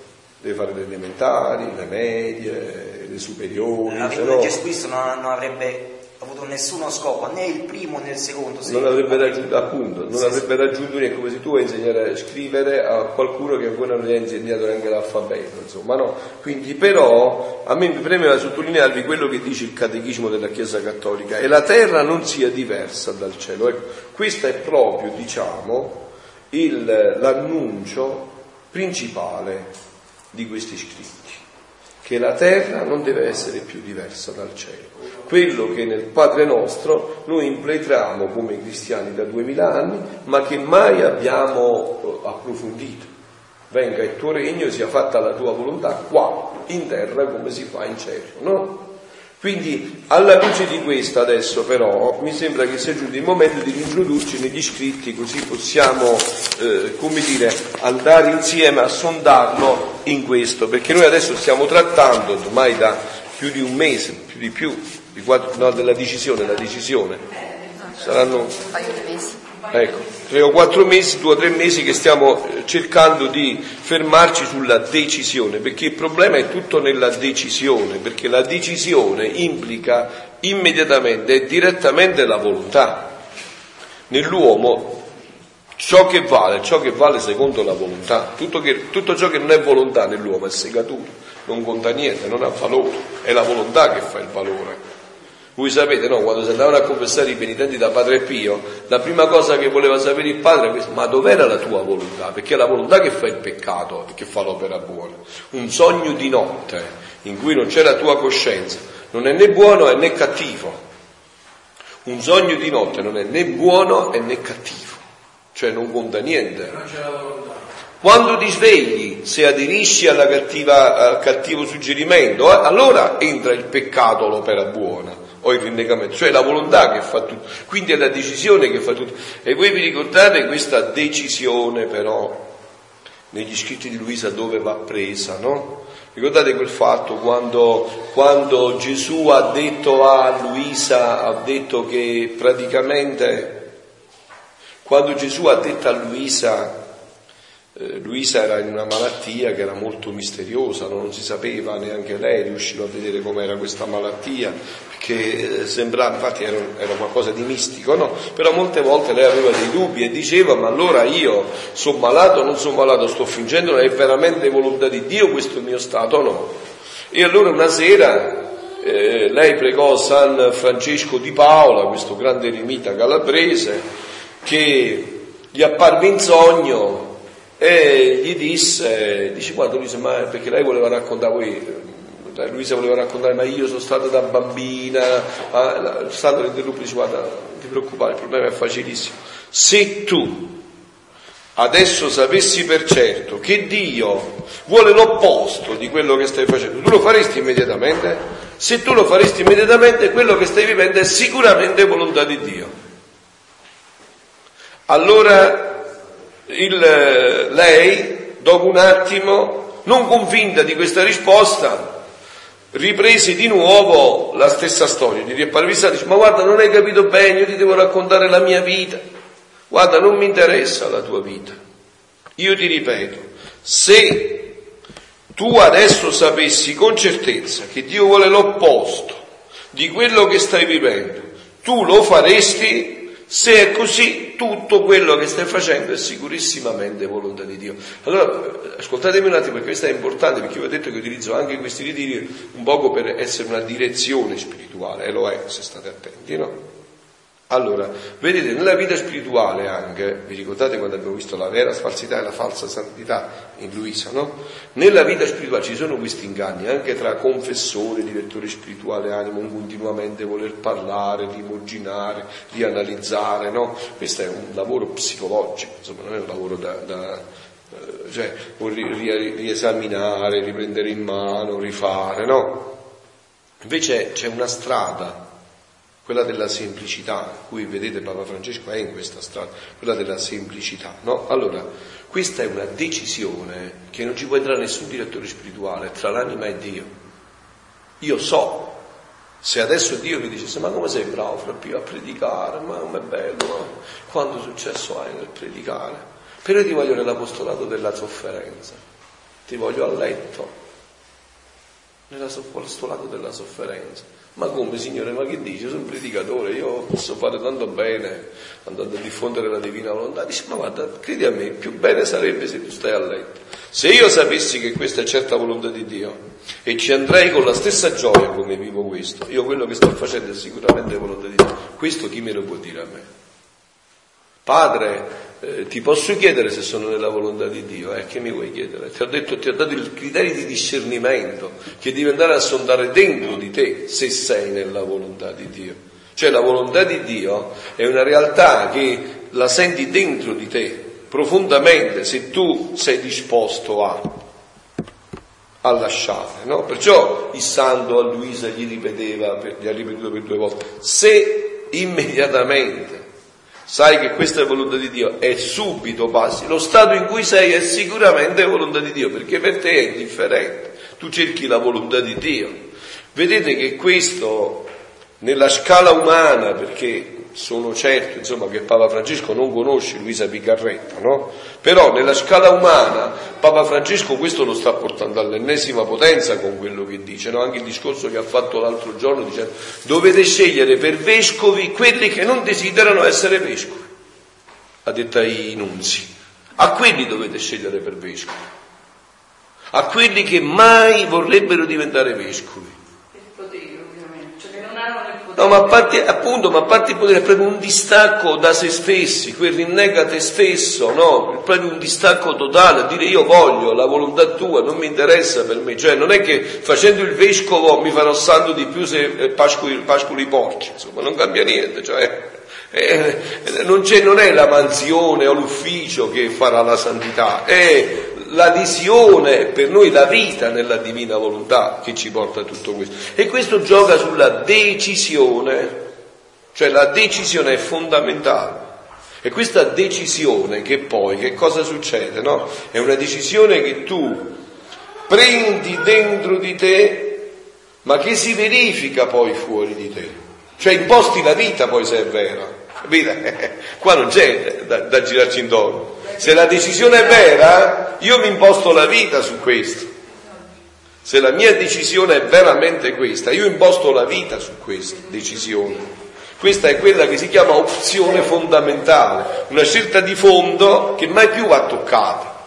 Deve fare le elementari, le medie, le superiori. La vita di Gesù Cristo non avrebbe avuto nessuno scopo, né il primo né il secondo. Se non avrebbe raggiunto, appunto, non avrebbe raggiunto. È come se tu vuoi insegnare a scrivere a qualcuno che ancora non gli ha insegnato neanche l'alfabeto, insomma, no? Quindi, però, a me mi premeva sottolinearvi quello che dice il Catechismo della Chiesa Cattolica: e la terra non sia diversa dal cielo. Ecco, questo è proprio, diciamo, l'annuncio principale di questi scritti, che la terra non deve essere più diversa dal cielo, quello che nel Padre nostro noi impetriamo come cristiani da 2000 anni, ma che mai abbiamo approfondito. Venga il tuo regno, sia fatta la tua volontà qua in terra come si fa in cielo, no? Quindi alla luce di questo adesso però mi sembra che sia giunto il momento di introdurci negli scritti, così possiamo come dire, andare insieme a sondarlo in questo, perché noi adesso stiamo trattando ormai da più di un mese, più di più, di quattro, no, della decisione, la decisione saranno ecco, 3 o 4 mesi, 2 o 3 mesi che stiamo cercando di fermarci sulla decisione, perché il problema è tutto nella decisione, perché la decisione implica immediatamente e direttamente la volontà. Nell'uomo ciò che vale secondo la volontà, tutto ciò che non è volontà nell'uomo è segatura, non conta niente, non ha valore, è la volontà che fa il valore. Voi sapete, no, quando si andavano a confessare i penitenti da Padre Pio, la prima cosa che voleva sapere il padre è questa: ma dov'era la tua volontà? Perché è la volontà che fa il peccato, che fa l'opera buona. Un sogno di notte in cui non c'è la tua coscienza non è né buono né cattivo. Un sogno di notte non è né buono né cattivo, cioè non conta niente. Non c'è la volontà. Quando ti svegli, se aderisci al cattivo suggerimento, allora entra il peccato, l'opera buona o il rinnegamento, cioè la volontà che fa tutto, quindi è la decisione che fa tutto. E voi vi ricordate questa decisione però negli scritti di Luisa dove va presa, no? Ricordate quel fatto quando Gesù ha detto a Luisa, ha detto che praticamente quando Gesù ha detto a Luisa, Luisa era in una malattia che era molto misteriosa, non si sapeva, neanche lei riusciva a vedere com'era questa malattia, che sembrava, infatti era qualcosa di mistico, no? Però molte volte lei aveva dei dubbi e diceva: ma allora io sono malato, non sono malato, sto fingendo, è veramente volontà di Dio questo mio stato o no? E allora una sera lei pregò San Francesco di Paola, questo grande eremita calabrese, che gli apparve in sogno e gli dice: guarda Luisa, ma perché lei voleva raccontare, ma io sono stata da bambina, Sandro interruppe e dice: guarda, non ti preoccupare, il problema è facilissimo, se tu adesso sapessi per certo che Dio vuole l'opposto di quello che stai facendo, tu lo faresti immediatamente? Se tu lo faresti immediatamente, quello che stai vivendo è sicuramente volontà di Dio. Allora lei, dopo un attimo, non convinta di questa risposta, riprese di nuovo la stessa storia, gli riapparve e dice: ma guarda, non hai capito bene, io ti devo raccontare la mia vita, guarda, non mi interessa la tua vita, io ti ripeto, se tu adesso sapessi con certezza che Dio vuole l'opposto di quello che stai vivendo, tu lo faresti? Se è così, tutto quello che stai facendo è sicuramente volontà di Dio. Allora, ascoltatemi un attimo, perché questo è importante, perché io ho detto che utilizzo anche questi ritiri un poco per essere una direzione spirituale, e lo è, se state attenti, no? Allora, vedete, nella vita spirituale anche, vi ricordate quando abbiamo visto la vera falsità e la falsa santità in Luisa, no? Nella vita spirituale ci sono questi inganni, anche tra confessore, direttore spirituale, animo, un continuamente voler parlare, rimuginare, rianalizzare, no? Questo è un lavoro psicologico, insomma, non è un lavoro cioè, riesaminare, riprendere in mano, rifare, no? Invece c'è una strada, quella della semplicità, cui vedete Papa Francesco è in questa strada, quella della semplicità, no? Allora, questa è una decisione che non ci può entrare nessun direttore spirituale, tra l'anima e Dio. Io so, se adesso Dio mi dicesse, ma come sei bravo, fra Pio, a predicare, ma com'è bello, ma quanto successo hai nel predicare, però io ti voglio nell'apostolato della sofferenza, ti voglio a letto, nell'apostolato della sofferenza. Ma come, Signore, ma che dici? Io sono un predicatore, io posso fare tanto bene andando a diffondere la Divina Volontà. Dice, ma guarda, credi a me, più bene sarebbe se tu stai a letto. Se io sapessi che questa è certa volontà di Dio e ci andrei con la stessa gioia come vivo questo, io quello che sto facendo è sicuramente volontà di Dio. Questo chi me lo può dire a me? Padre, ti posso chiedere se sono nella volontà di Dio? Che mi vuoi chiedere? Ti ho detto, ti ho dato il criterio di discernimento, che devi andare a sondare dentro di te se sei nella volontà di Dio. Cioè la volontà di Dio è una realtà che la senti dentro di te, profondamente, se tu sei disposto a lasciare, no? Perciò il santo a Luisa gli ha ripetuto per 2 volte, se immediatamente sai che questa è volontà di Dio e subito passi, lo stato in cui sei è sicuramente volontà di Dio, perché per te è indifferente, tu cerchi la volontà di Dio. Vedete che questo nella scala umana, perché sono certo, insomma, che Papa Francesco non conosce Luisa Piccarretta, no? Però nella scala umana Papa Francesco questo lo sta portando all'ennesima potenza con quello che dice, no? Anche il discorso che ha fatto l'altro giorno dicendo: dovete scegliere per vescovi quelli che non desiderano essere vescovi, ha detto ai nunzi, a quelli dovete scegliere per vescovi, a quelli che mai vorrebbero diventare vescovi. No, ma a parte il potere è proprio un distacco da se stessi, quel rinnega te stesso, no? È proprio un distacco totale, dire io voglio la volontà tua, non mi interessa per me, cioè non è che facendo il vescovo mi farò santo di più se pascolo i porci, insomma, non cambia niente, cioè non è la mansione o l'ufficio che farà la santità, è l'adesione per noi, la vita nella Divina Volontà che ci porta a tutto questo. E questo gioca sulla decisione, cioè la decisione è fondamentale. E questa decisione che poi, che cosa succede, no? È una decisione che tu prendi dentro di te, ma che si verifica poi fuori di te. Cioè imposti la vita poi se è vera. Capite? Qua non c'è da girarci intorno. Se la decisione è vera, io mi imposto la vita su questo. Se la mia decisione è veramente questa, io imposto la vita su questa decisione. Questa è quella che si chiama opzione fondamentale, una scelta di fondo che mai più va toccata,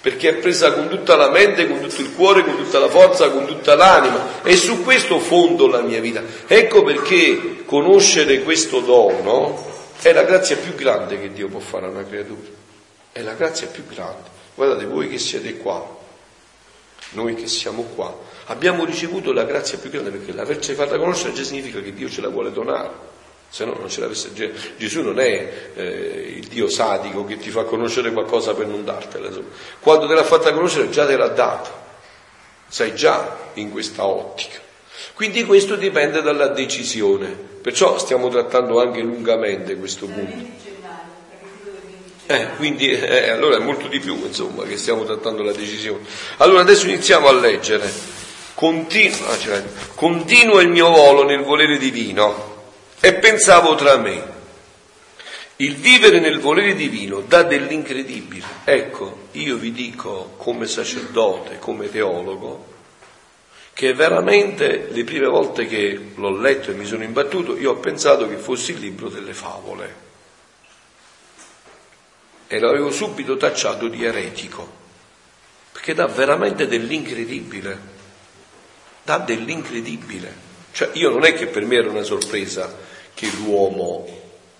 perché è presa con tutta la mente, con tutto il cuore, con tutta la forza, con tutta l'anima, e su questo fondo la mia vita. Ecco perché conoscere questo dono è la grazia più grande che Dio può fare a una creatura. È la grazia più grande. Guardate, voi che siete qua, noi che siamo qua, abbiamo ricevuto la grazia più grande, perché l'averci fatta conoscere già significa che Dio ce la vuole donare, se no non ce l'avesse. Gesù non è il Dio sadico che ti fa conoscere qualcosa per non dartela. Quando te l'ha fatta conoscere già te l'ha data, sei già in questa ottica. Quindi questo dipende dalla decisione, perciò stiamo trattando anche lungamente questo punto. Quindi allora è molto di più, insomma, che stiamo trattando la decisione. Allora adesso iniziamo a leggere. Continua il mio volo nel volere divino e pensavo tra me. Il vivere nel volere divino dà dell'incredibile. Ecco, io vi dico come sacerdote, come teologo, che veramente le prime volte che l'ho letto e mi sono imbattuto, io ho pensato che fosse il libro delle favole. E l'avevo subito tacciato di eretico, perché dà veramente dell'incredibile, dà dell'incredibile. Cioè io non è che per me era una sorpresa che l'uomo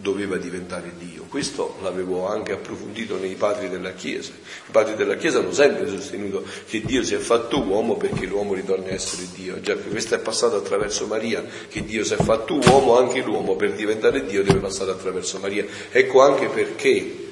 doveva diventare Dio. Questo l'avevo anche approfondito nei padri della Chiesa. I padri della Chiesa hanno sempre sostenuto che Dio si è fatto uomo perché l'uomo ritorni a essere Dio. Già che questo è passato attraverso Maria, che Dio si è fatto uomo, anche l'uomo per diventare Dio deve passare attraverso Maria. Ecco anche perché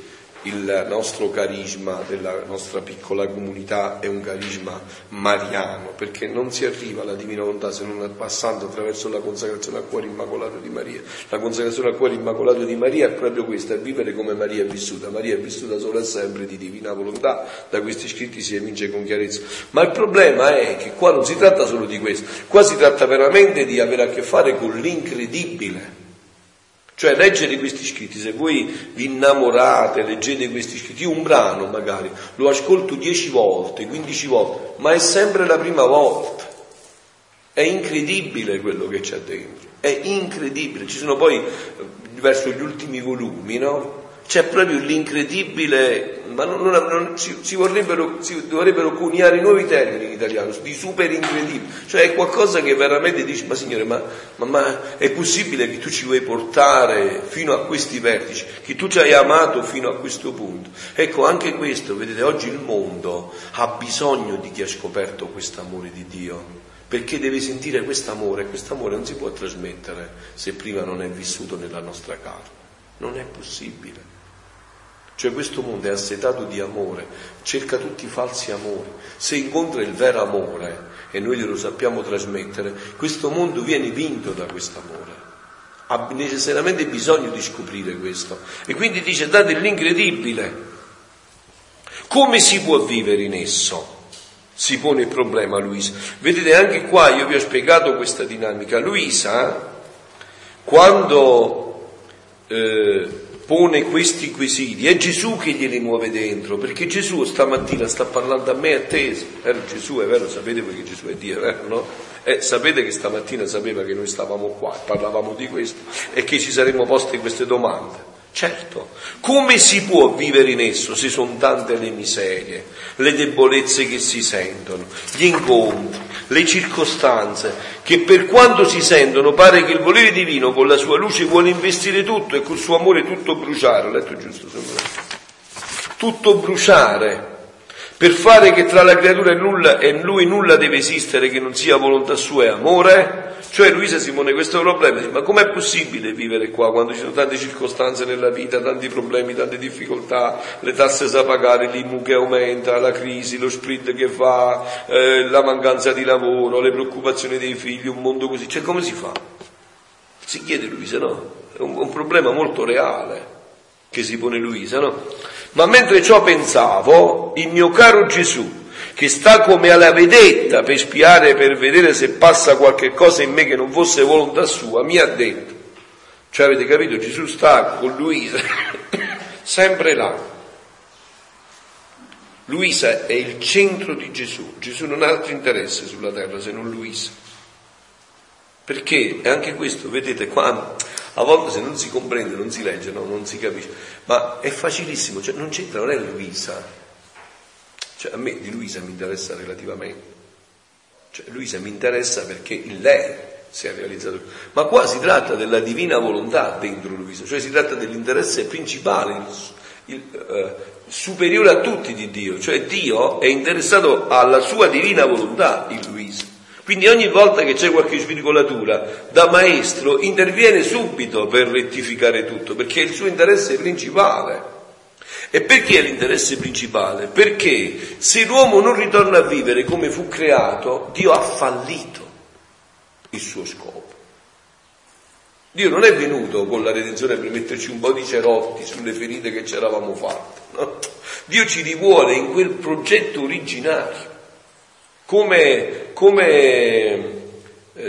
il nostro carisma della nostra piccola comunità è un carisma mariano, perché non si arriva alla Divina Volontà se non passando attraverso la consacrazione al cuore immacolato di Maria. La consacrazione al cuore immacolato di Maria è proprio questa, è vivere come Maria è vissuta. Maria è vissuta solo e sempre di Divina Volontà, da questi scritti si evince con chiarezza. Ma il problema è che qua non si tratta solo di questo, qua si tratta veramente di avere a che fare con l'incredibile. Cioè leggere questi scritti, se voi vi innamorate, leggete questi scritti, un brano magari, lo ascolto 10 volte, 15 volte, ma è sempre la prima volta, è incredibile quello che c'è dentro, è incredibile. Ci sono poi, verso gli ultimi volumi, no? C'è proprio l'incredibile, ma si dovrebbero coniare nuovi termini in italiano, di super incredibile, cioè è qualcosa che veramente dici, ma Signore, ma è possibile che tu ci vuoi portare fino a questi vertici, che tu ci hai amato fino a questo punto? Ecco, anche questo, vedete, oggi il mondo ha bisogno di chi ha scoperto quest'amore di Dio, perché deve sentire quest'amore, e quest'amore non si può trasmettere se prima non è vissuto nella nostra carne, non è possibile. Cioè questo mondo è assetato di amore, cerca tutti i falsi amori. Se incontra il vero amore, e noi glielo sappiamo trasmettere, questo mondo viene vinto da quest'amore. Ha necessariamente bisogno di scoprire questo. E quindi dice, date l'incredibile. Come si può vivere in esso? Si pone il problema Luisa. Vedete, anche qua io vi ho spiegato questa dinamica. Luisa, quando pone questi quesiti, è Gesù che glieli muove dentro, perché Gesù stamattina sta parlando a me e a te. Gesù, è vero, sapete perché Gesù è Dio, è vero, no? Sapete che stamattina sapeva che noi stavamo qua e parlavamo di questo e che ci saremmo posti queste domande. Certo, come si può vivere in esso se sono tante le miserie, le debolezze che si sentono, gli incontri, le circostanze, che per quanto si sentono pare che il volere divino con la sua luce vuole investire tutto e col suo amore tutto bruciare, ho letto giusto, tutto bruciare, per fare che tra la creatura e lui nulla deve esistere che non sia volontà sua e amore. Cioè Luisa si pone questo problema, ma com'è possibile vivere qua quando ci sono tante circostanze nella vita, tanti problemi, tante difficoltà, le tasse da pagare, l'IMU che aumenta, la crisi, lo split che va, la mancanza di lavoro, le preoccupazioni dei figli, un mondo così, cioè come si fa? Si chiede Luisa, no? È un problema molto reale che si pone Luisa, no? Ma mentre ciò pensavo, il mio caro Gesù, che sta come alla vedetta per spiare, per vedere se passa qualche cosa in me che non fosse volontà sua, mi ha detto, cioè avete capito, Gesù sta con Luisa, sempre là. Luisa è il centro di Gesù, Gesù non ha altro interesse sulla terra se non Luisa. Perché, e anche questo, vedete qua, a volte se non si comprende, non si legge, no, non si capisce, ma è facilissimo, cioè non c'entra, non è Luisa. Cioè a me di Luisa mi interessa relativamente, cioè Luisa mi interessa perché in lei si è realizzato, ma qua si tratta della divina volontà dentro Luisa, cioè si tratta dell'interesse principale, superiore a tutti di Dio, cioè Dio è interessato alla sua divina volontà in Luisa. Quindi ogni volta che c'è qualche svirgolatura, da maestro interviene subito per rettificare tutto, perché è il suo interesse principale. E perché è l'interesse principale? Perché se l'uomo non ritorna a vivere come fu creato, Dio ha fallito il suo scopo. Dio non è venuto con la redenzione per metterci un po' di cerotti sulle ferite che ci eravamo fatte, no? Dio ci rivuole in quel progetto originario, come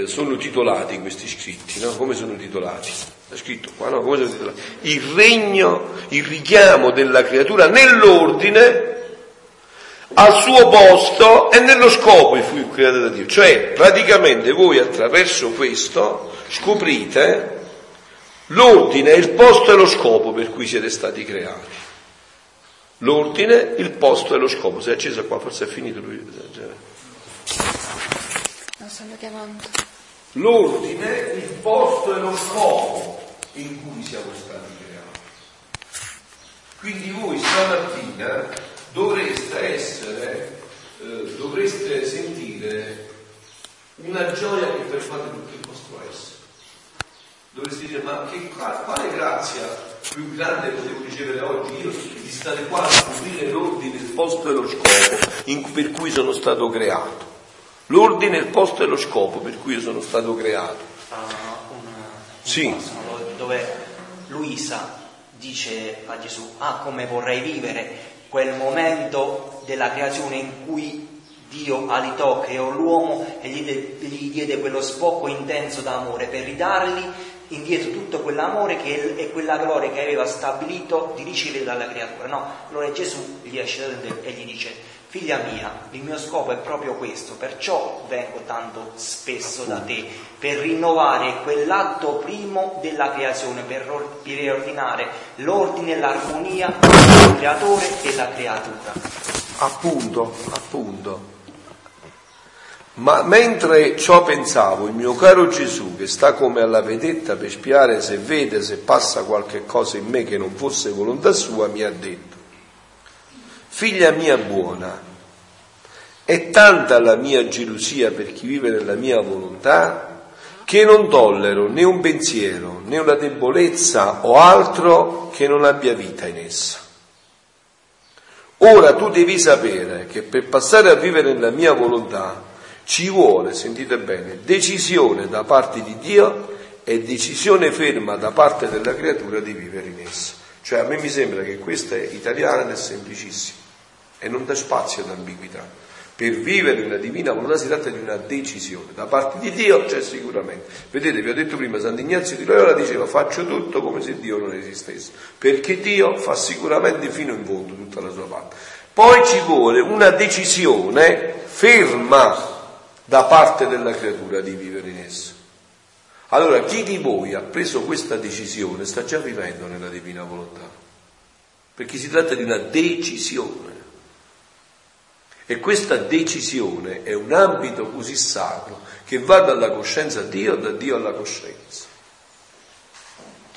sono titolati questi scritti, no? Come sono titolati? È scritto qua, no? Come sono titolati? Il regno, il richiamo della creatura nell'ordine, al suo posto e nello scopo in cui fu creata da Dio. Cioè, praticamente voi attraverso questo scoprite l'ordine, il posto e lo scopo per cui siete stati creati. L'ordine, il posto e lo scopo. Se è accesa qua, forse è finito lui. Non stanno chiamando. L'ordine, il posto e lo scopo. in cui siamo stati creati. Quindi voi stamattina dovreste sentire una gioia che pervade tutto il vostro essere. Dovreste dire: ma che quale grazia più grande potevo ricevere oggi io di stare qua a seguire l'ordine, il posto e lo scopo per cui sono stato creato. L'ordine, il posto e lo scopo per cui io sono stato creato. Sì. Dove Luisa dice a Gesù: ah, come vorrei vivere quel momento della creazione in cui Dio alitò, creò l'uomo e gli diede quello sbocco intenso d'amore per ridargli indietro tutto quell'amore e quella gloria che aveva stabilito di ricevere dalla creatura. No, allora Gesù gli esce dentro e gli dice: figlia mia, il mio scopo è proprio questo, perciò vengo tanto spesso da te, per rinnovare quell'atto primo della creazione, per riordinare l'ordine e l'armonia del creatore e la creatura. Appunto. Ma mentre ciò pensavo, il mio caro Gesù, che sta come alla vedetta per spiare se vede, se passa qualche cosa in me che non fosse volontà sua, mi ha detto: figlia mia buona, è tanta la mia gelosia per chi vive nella mia volontà, che non tollero né un pensiero, né una debolezza o altro che non abbia vita in essa. Ora tu devi sapere che per passare a vivere nella mia volontà ci vuole, sentite bene, decisione da parte di Dio e decisione ferma da parte della creatura di vivere in essa. Cioè, a me mi sembra che questa è italiana ed è semplicissima e non dà spazio ad ambiguità. Per vivere nella divina volontà si tratta di una decisione da parte di Dio, c'è sicuramente. Vedete, vi ho detto prima, Sant'Ignazio di Loyola diceva: faccio tutto come se Dio non esistesse, perché Dio fa sicuramente fino in fondo tutta la sua parte. Poi ci vuole una decisione ferma da parte della creatura di vivere in essa. Allora, chi di voi ha preso questa decisione sta già vivendo nella divina volontà, perché si tratta di una decisione, e questa decisione è un ambito così sacro che va dalla coscienza a Dio, da Dio alla coscienza.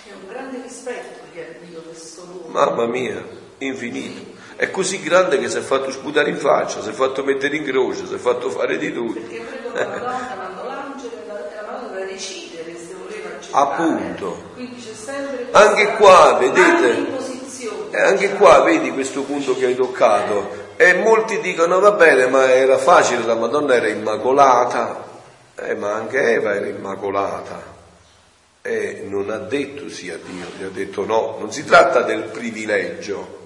È un grande rispetto che ha Dio verso noi. Mamma mia, infinito. È così grande che si è fatto sputare in faccia, si è fatto mettere in croce, si è fatto fare di tutto. Perché quello quando l'angelo e la doveva decidere se voleva accettare. Appunto. Quindi c'è sempre anche qua, vedete, anche qua vedi questo punto che hai toccato. E molti dicono: va bene, ma era facile, la Madonna era immacolata, ma anche Eva era immacolata. E non ha detto sì a Dio, gli ha detto no. Non si tratta del privilegio.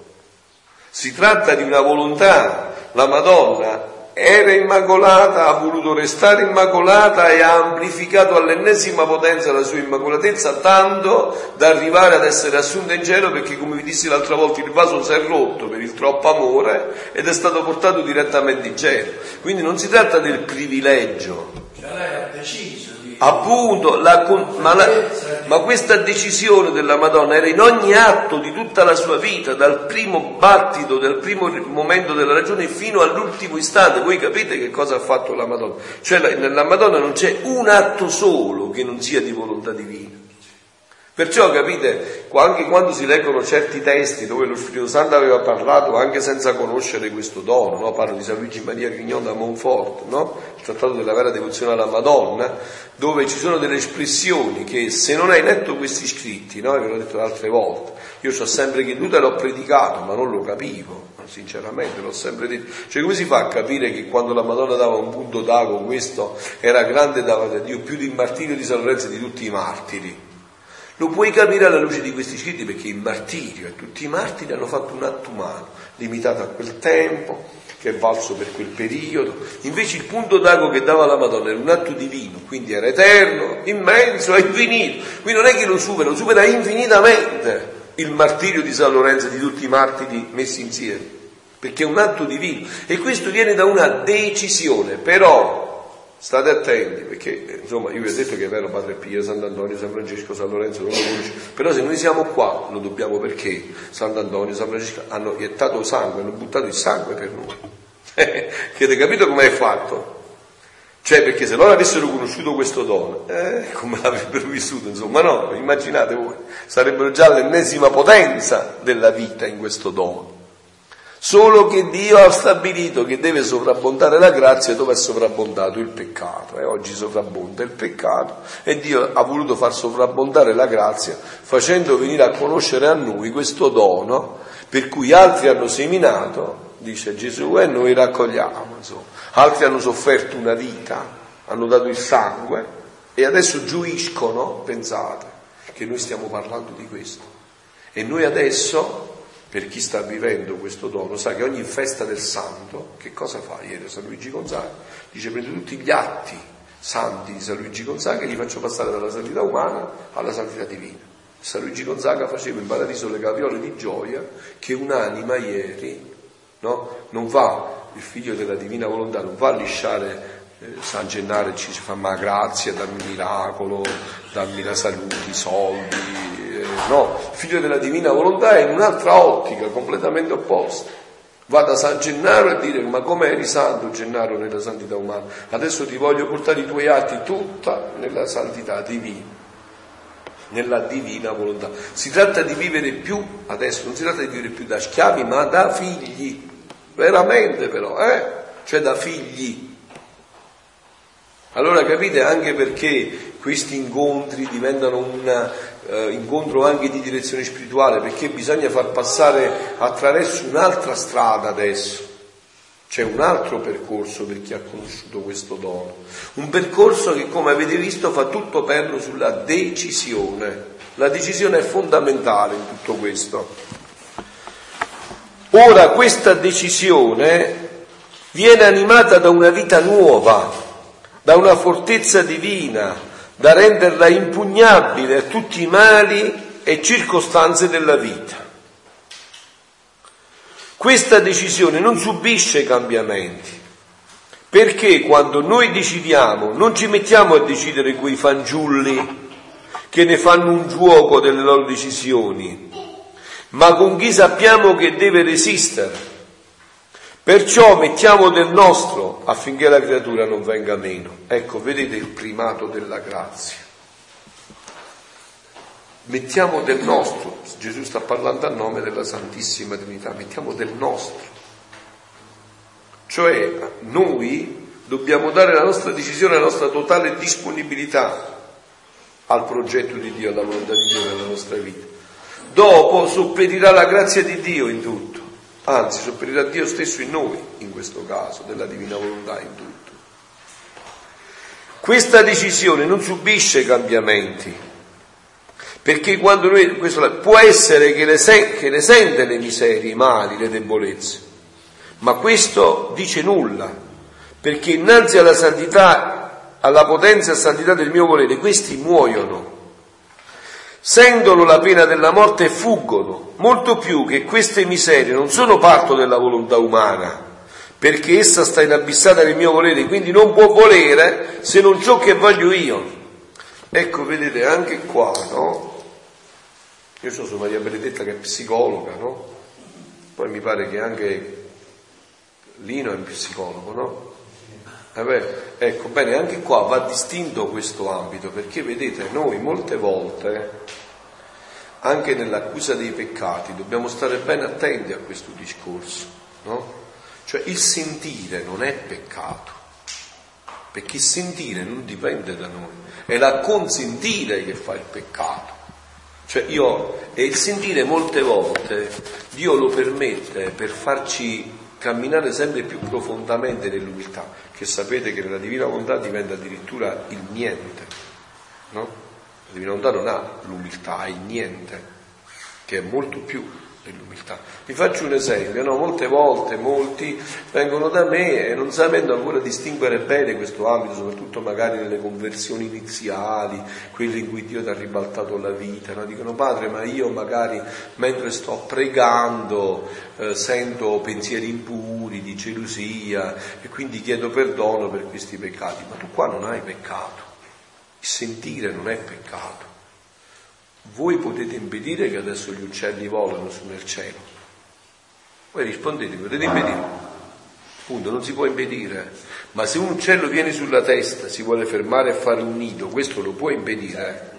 Si tratta di una volontà. La Madonna era immacolata, ha voluto restare immacolata e ha amplificato all'ennesima potenza la sua immacolatezza, tanto da arrivare ad essere assunta in cielo, perché, come vi dissi l'altra volta, il vaso si è rotto per il troppo amore ed è stato portato direttamente in cielo. Quindi non si tratta del privilegio. Cioè lei ha deciso di... Appunto, ma questa decisione della Madonna era in ogni atto di tutta la sua vita, dal primo battito, dal primo momento della ragione fino all'ultimo istante. Voi capite che cosa ha fatto la Madonna? Cioè, nella Madonna non c'è un atto solo che non sia di volontà divina. Perciò, capite, anche quando si leggono certi testi dove lo Spirito Santo aveva parlato anche senza conoscere questo dono, no? Parlo di San Luigi Maria Grignon da Monfort, no? Il trattato della vera devozione alla Madonna, dove ci sono delle espressioni che, se non hai letto questi scritti, no? Ve l'ho detto altre volte, io ci ho sempre creduto e l'ho predicato, ma non lo capivo, sinceramente, l'ho sempre detto. Cioè, come si fa a capire che quando la Madonna dava un punto d'ago, questo era grande davanti a Dio, più di martirio di San Lorenzo e di tutti i martiri? Lo puoi capire alla luce di questi scritti, perché il martirio e tutti i martiri hanno fatto un atto umano, limitato a quel tempo, che è valso per quel periodo. Invece il punto d'ago che dava la Madonna era un atto divino, quindi era eterno, immenso e infinito. Quindi non è che lo supera infinitamente il martirio di San Lorenzo e di tutti i martiri messi insieme, perché è un atto divino. E questo viene da una decisione, però... State attenti, perché insomma io vi ho detto che è vero, Padre Pio, Sant'Antonio, San Francesco, San Lorenzo non lo conosce, però se noi siamo qua lo dobbiamo perché Sant'Antonio, San Francesco hanno gettato sangue, hanno buttato il sangue per noi. Che avete capito com'è fatto? Cioè, perché se loro avessero conosciuto questo dono, come l'avrebbero vissuto, insomma, no, immaginate voi, sarebbero già l'ennesima potenza della vita in questo dono. Solo che Dio ha stabilito che deve sovrabbondare la grazia dove è sovrabbondato il peccato. Oggi sovrabbonda il peccato e Dio ha voluto far sovrabbondare la grazia facendo venire a conoscere a noi questo dono per cui altri hanno seminato, dice Gesù, e noi raccogliamo, insomma. Altri hanno sofferto una vita, hanno dato il sangue e adesso gioiscono, pensate, che noi stiamo parlando di questo. E noi adesso, per chi sta vivendo questo dono, sa che ogni festa del santo, che cosa fa? Ieri San Luigi Gonzaga dice: prendo tutti gli atti santi di San Luigi Gonzaga e li faccio passare dalla santità umana alla santità divina. San Luigi Gonzaga faceva in paradiso le capriole di gioia che un'anima ieri, no, non va... Il figlio della divina volontà non va a lisciare San Gennaro e ci fa: ma grazia, dammi il miracolo, dammi la salute, i soldi. No, il figlio della divina volontà è in un'altra ottica, completamente opposta. Va da San Gennaro e dire: ma come eri santo, Gennaro, nella santità umana? Adesso ti voglio portare i tuoi atti tutta nella santità divina, nella divina volontà. Si tratta di vivere più, adesso non si tratta di vivere più da schiavi, ma da figli. Veramente però, cioè da figli. Allora capite anche perché questi incontri diventano un incontro anche di direzione spirituale, perché bisogna far passare attraverso un'altra strada adesso. C'è un altro percorso per chi ha conosciuto questo dono. Un percorso che, come avete visto, fa tutto perno sulla decisione. La decisione è fondamentale in tutto questo. Ora questa decisione viene animata da una vita nuova, da una fortezza divina, da renderla impugnabile a tutti i mali e circostanze della vita. Questa decisione non subisce cambiamenti, perché quando noi decidiamo non ci mettiamo a decidere quei fanciulli che ne fanno un gioco delle loro decisioni, ma con chi sappiamo che deve resistere. Perciò mettiamo del nostro affinché la creatura non venga meno. Ecco, vedete il primato della grazia. Mettiamo del nostro, Gesù sta parlando a nome della Santissima Trinità, mettiamo del nostro. Cioè noi dobbiamo dare la nostra decisione, la nostra totale disponibilità al progetto di Dio, alla volontà di Dio nella nostra vita. Dopo sopperirà la grazia di Dio in tutto, anzi sopperirà Dio stesso in noi, in questo caso, della divina volontà in tutto. Questa decisione non subisce cambiamenti, perché quando noi, può essere che le sente le miserie, i mali, le debolezze, ma questo dice nulla, perché innanzi alla santità, alla potenza e santità del mio volere, questi muoiono. Sentono la pena della morte e fuggono, molto più che queste miserie non sono parto della volontà umana, perché essa sta inabissata nel mio volere, quindi non può volere se non ciò che voglio io. Ecco, vedete, anche qua, no? Io sono Maria Benedetta che è psicologa, no? Poi mi pare che anche Lino è un psicologo, no? Ecco, bene, anche qua va distinto questo ambito, perché vedete, noi molte volte, anche nell'accusa dei peccati, dobbiamo stare ben attenti a questo discorso, no? Cioè il sentire non è peccato, perché il sentire non dipende da noi, è l'acconsentire che fa il peccato. Cioè e il sentire molte volte Dio lo permette per farci camminare sempre più profondamente nell'umiltà, che sapete che nella divina volontà diventa addirittura il niente, no? La divina volontà non ha l'umiltà, ha il niente, che è molto più dell'umiltà. Vi faccio un esempio, no? Molte volte molti vengono da me e non sapendo ancora distinguere bene questo ambito, soprattutto magari nelle conversioni iniziali, quelle in cui Dio ti ha ribaltato la vita, no? Dicono: padre, ma io magari mentre sto pregando sento pensieri impuri, di gelosia, e quindi chiedo perdono per questi peccati. Ma tu qua non hai peccato, il sentire non è peccato. Voi potete impedire che adesso gli uccelli volano su nel cielo? Voi rispondete: potete impedire? Punto, non si può impedire. Ma se un uccello viene sulla testa, si vuole fermare e fare un nido, questo lo può impedire.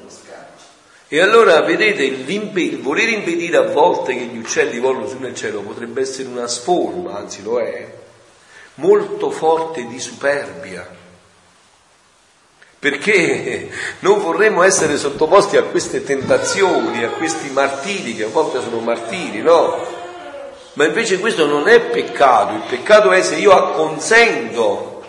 E allora vedete, il voler impedire a volte che gli uccelli volano su nel cielo potrebbe essere una sforma, anzi lo è, molto forte di superbia, perché non vorremmo essere sottoposti a queste tentazioni, a questi martiri, che a volte sono martiri, no? Ma invece questo non è peccato, il peccato è se io acconsento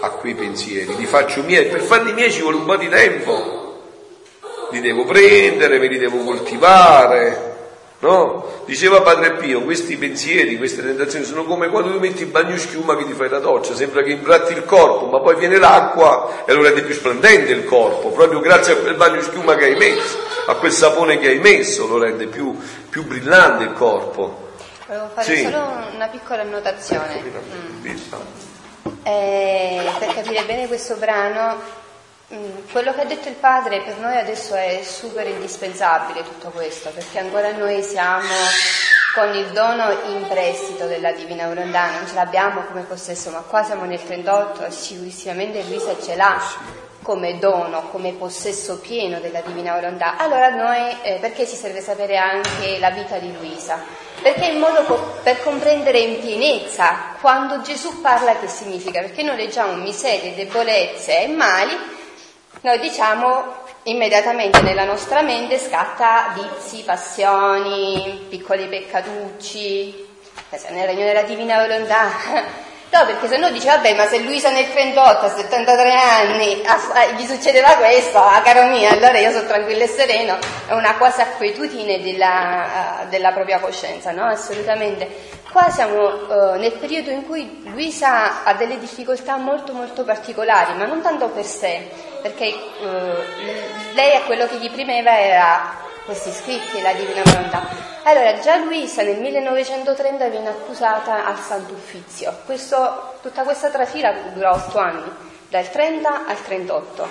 a quei pensieri, li faccio miei, per farli miei ci vuole un po' di tempo, li devo prendere, me li devo coltivare, no? Diceva Padre Pio, questi pensieri, queste tentazioni sono come quando tu metti il bagnoschiuma che ti fai la doccia, sembra che impratti il corpo, ma poi viene l'acqua e lo rende più splendente il corpo, proprio grazie a quel bagnoschiuma che hai messo, a quel sapone che hai messo, lo rende più brillante il corpo. Volevo fare solo una piccola annotazione, per capire bene questo brano. Quello che ha detto il padre per noi adesso è super indispensabile, tutto questo, perché ancora noi siamo con il dono in prestito della Divina Volontà, non ce l'abbiamo come possesso, ma qua siamo nel 38, sicuramente Luisa ce l'ha come dono, come possesso pieno della Divina Volontà. Allora noi, perché ci serve sapere anche la vita di Luisa? Perché è il modo per comprendere in pienezza quando Gesù parla che significa, perché noi leggiamo miserie, debolezze e mali. Noi diciamo immediatamente nella nostra mente scatta vizi, passioni, piccoli peccatucci, nel regno della Divina Volontà. No, perché se no dice, vabbè, ma se Luisa nel 38, a 73 anni, gli succedeva questo, caro mio, allora io sono tranquillo e sereno, è una quasi acquietudine della propria coscienza, no? Assolutamente. Qua siamo nel periodo in cui Luisa ha delle difficoltà molto molto particolari, ma non tanto per sé, perché lei è quello che gli premeva era questi scritti, la Divina Volontà. Allora già Luisa nel 1930 viene accusata al Santo Uffizio. Tutta questa trafila dura 8 anni, dal 30 al 38.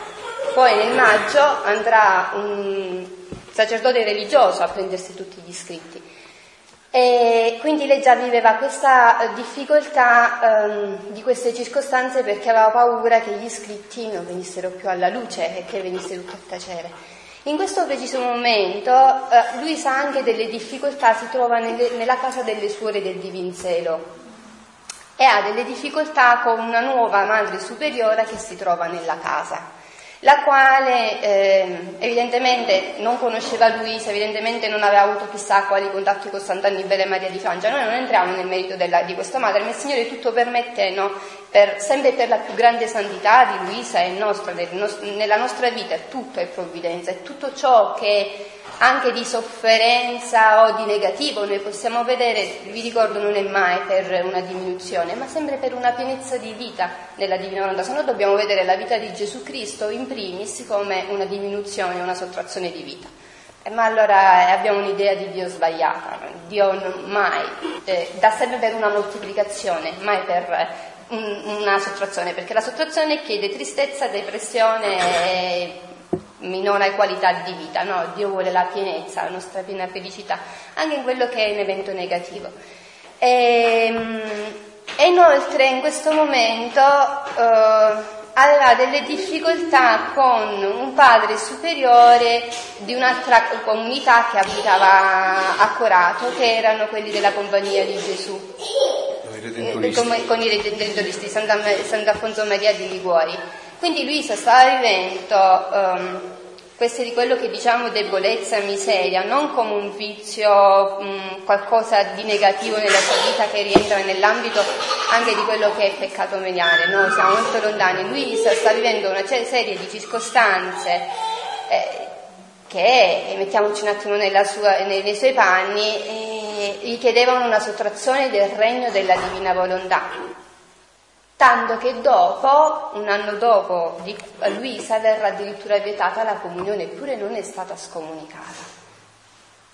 Poi nel maggio andrà un sacerdote religioso a prendersi tutti gli scritti. E quindi lei già viveva questa difficoltà di queste circostanze, perché aveva paura che gli scritti non venissero più alla luce e che venisse tutto a tacere. In questo preciso momento Luisa ha anche delle difficoltà, si trova nella casa delle suore del Divinzelo e ha delle difficoltà con una nuova madre superiora che si trova nella casa, la quale evidentemente non conosceva Luisa, evidentemente non aveva avuto chissà quali contatti con Sant'Annibale e Maria di Francia. Noi non entriamo nel merito di questa madre, ma il Signore tutto permette, no? Sempre per la più grande santità di Luisa e nella nostra vita tutto è provvidenza, è tutto ciò che anche di sofferenza o di negativo noi possiamo vedere, vi ricordo, non è mai per una diminuzione, ma sempre per una pienezza di vita nella Divina Volontà. Se no dobbiamo vedere la vita di Gesù Cristo in primis come una diminuzione, una sottrazione di vita. Ma allora abbiamo un'idea di Dio sbagliata. Dio non, mai dà sempre per una moltiplicazione, mai per una sottrazione, perché la sottrazione chiede tristezza, depressione e minore qualità di vita, no? Dio vuole la pienezza, la nostra piena felicità, anche in quello che è un evento negativo. E inoltre in questo momento aveva delle difficoltà con un padre superiore di un'altra comunità che abitava a Corato, che erano quelli della Compagnia di Gesù, con i Redentoristi, Sant'Alfonso Maria di Liguori. Quindi Luisa stava vivendo questo di quello che diciamo debolezza, miseria, non come un vizio, qualcosa di negativo nella sua vita che rientra nell'ambito anche di quello che è peccato veniale, no? Siamo molto lontani. Luisa sta vivendo una serie di circostanze che, mettiamoci un attimo nei suoi panni, gli chiedevano una sottrazione del regno della Divina Volontà. Tanto che dopo, un anno dopo, a Luisa verrà addirittura vietata la comunione, eppure non è stata scomunicata.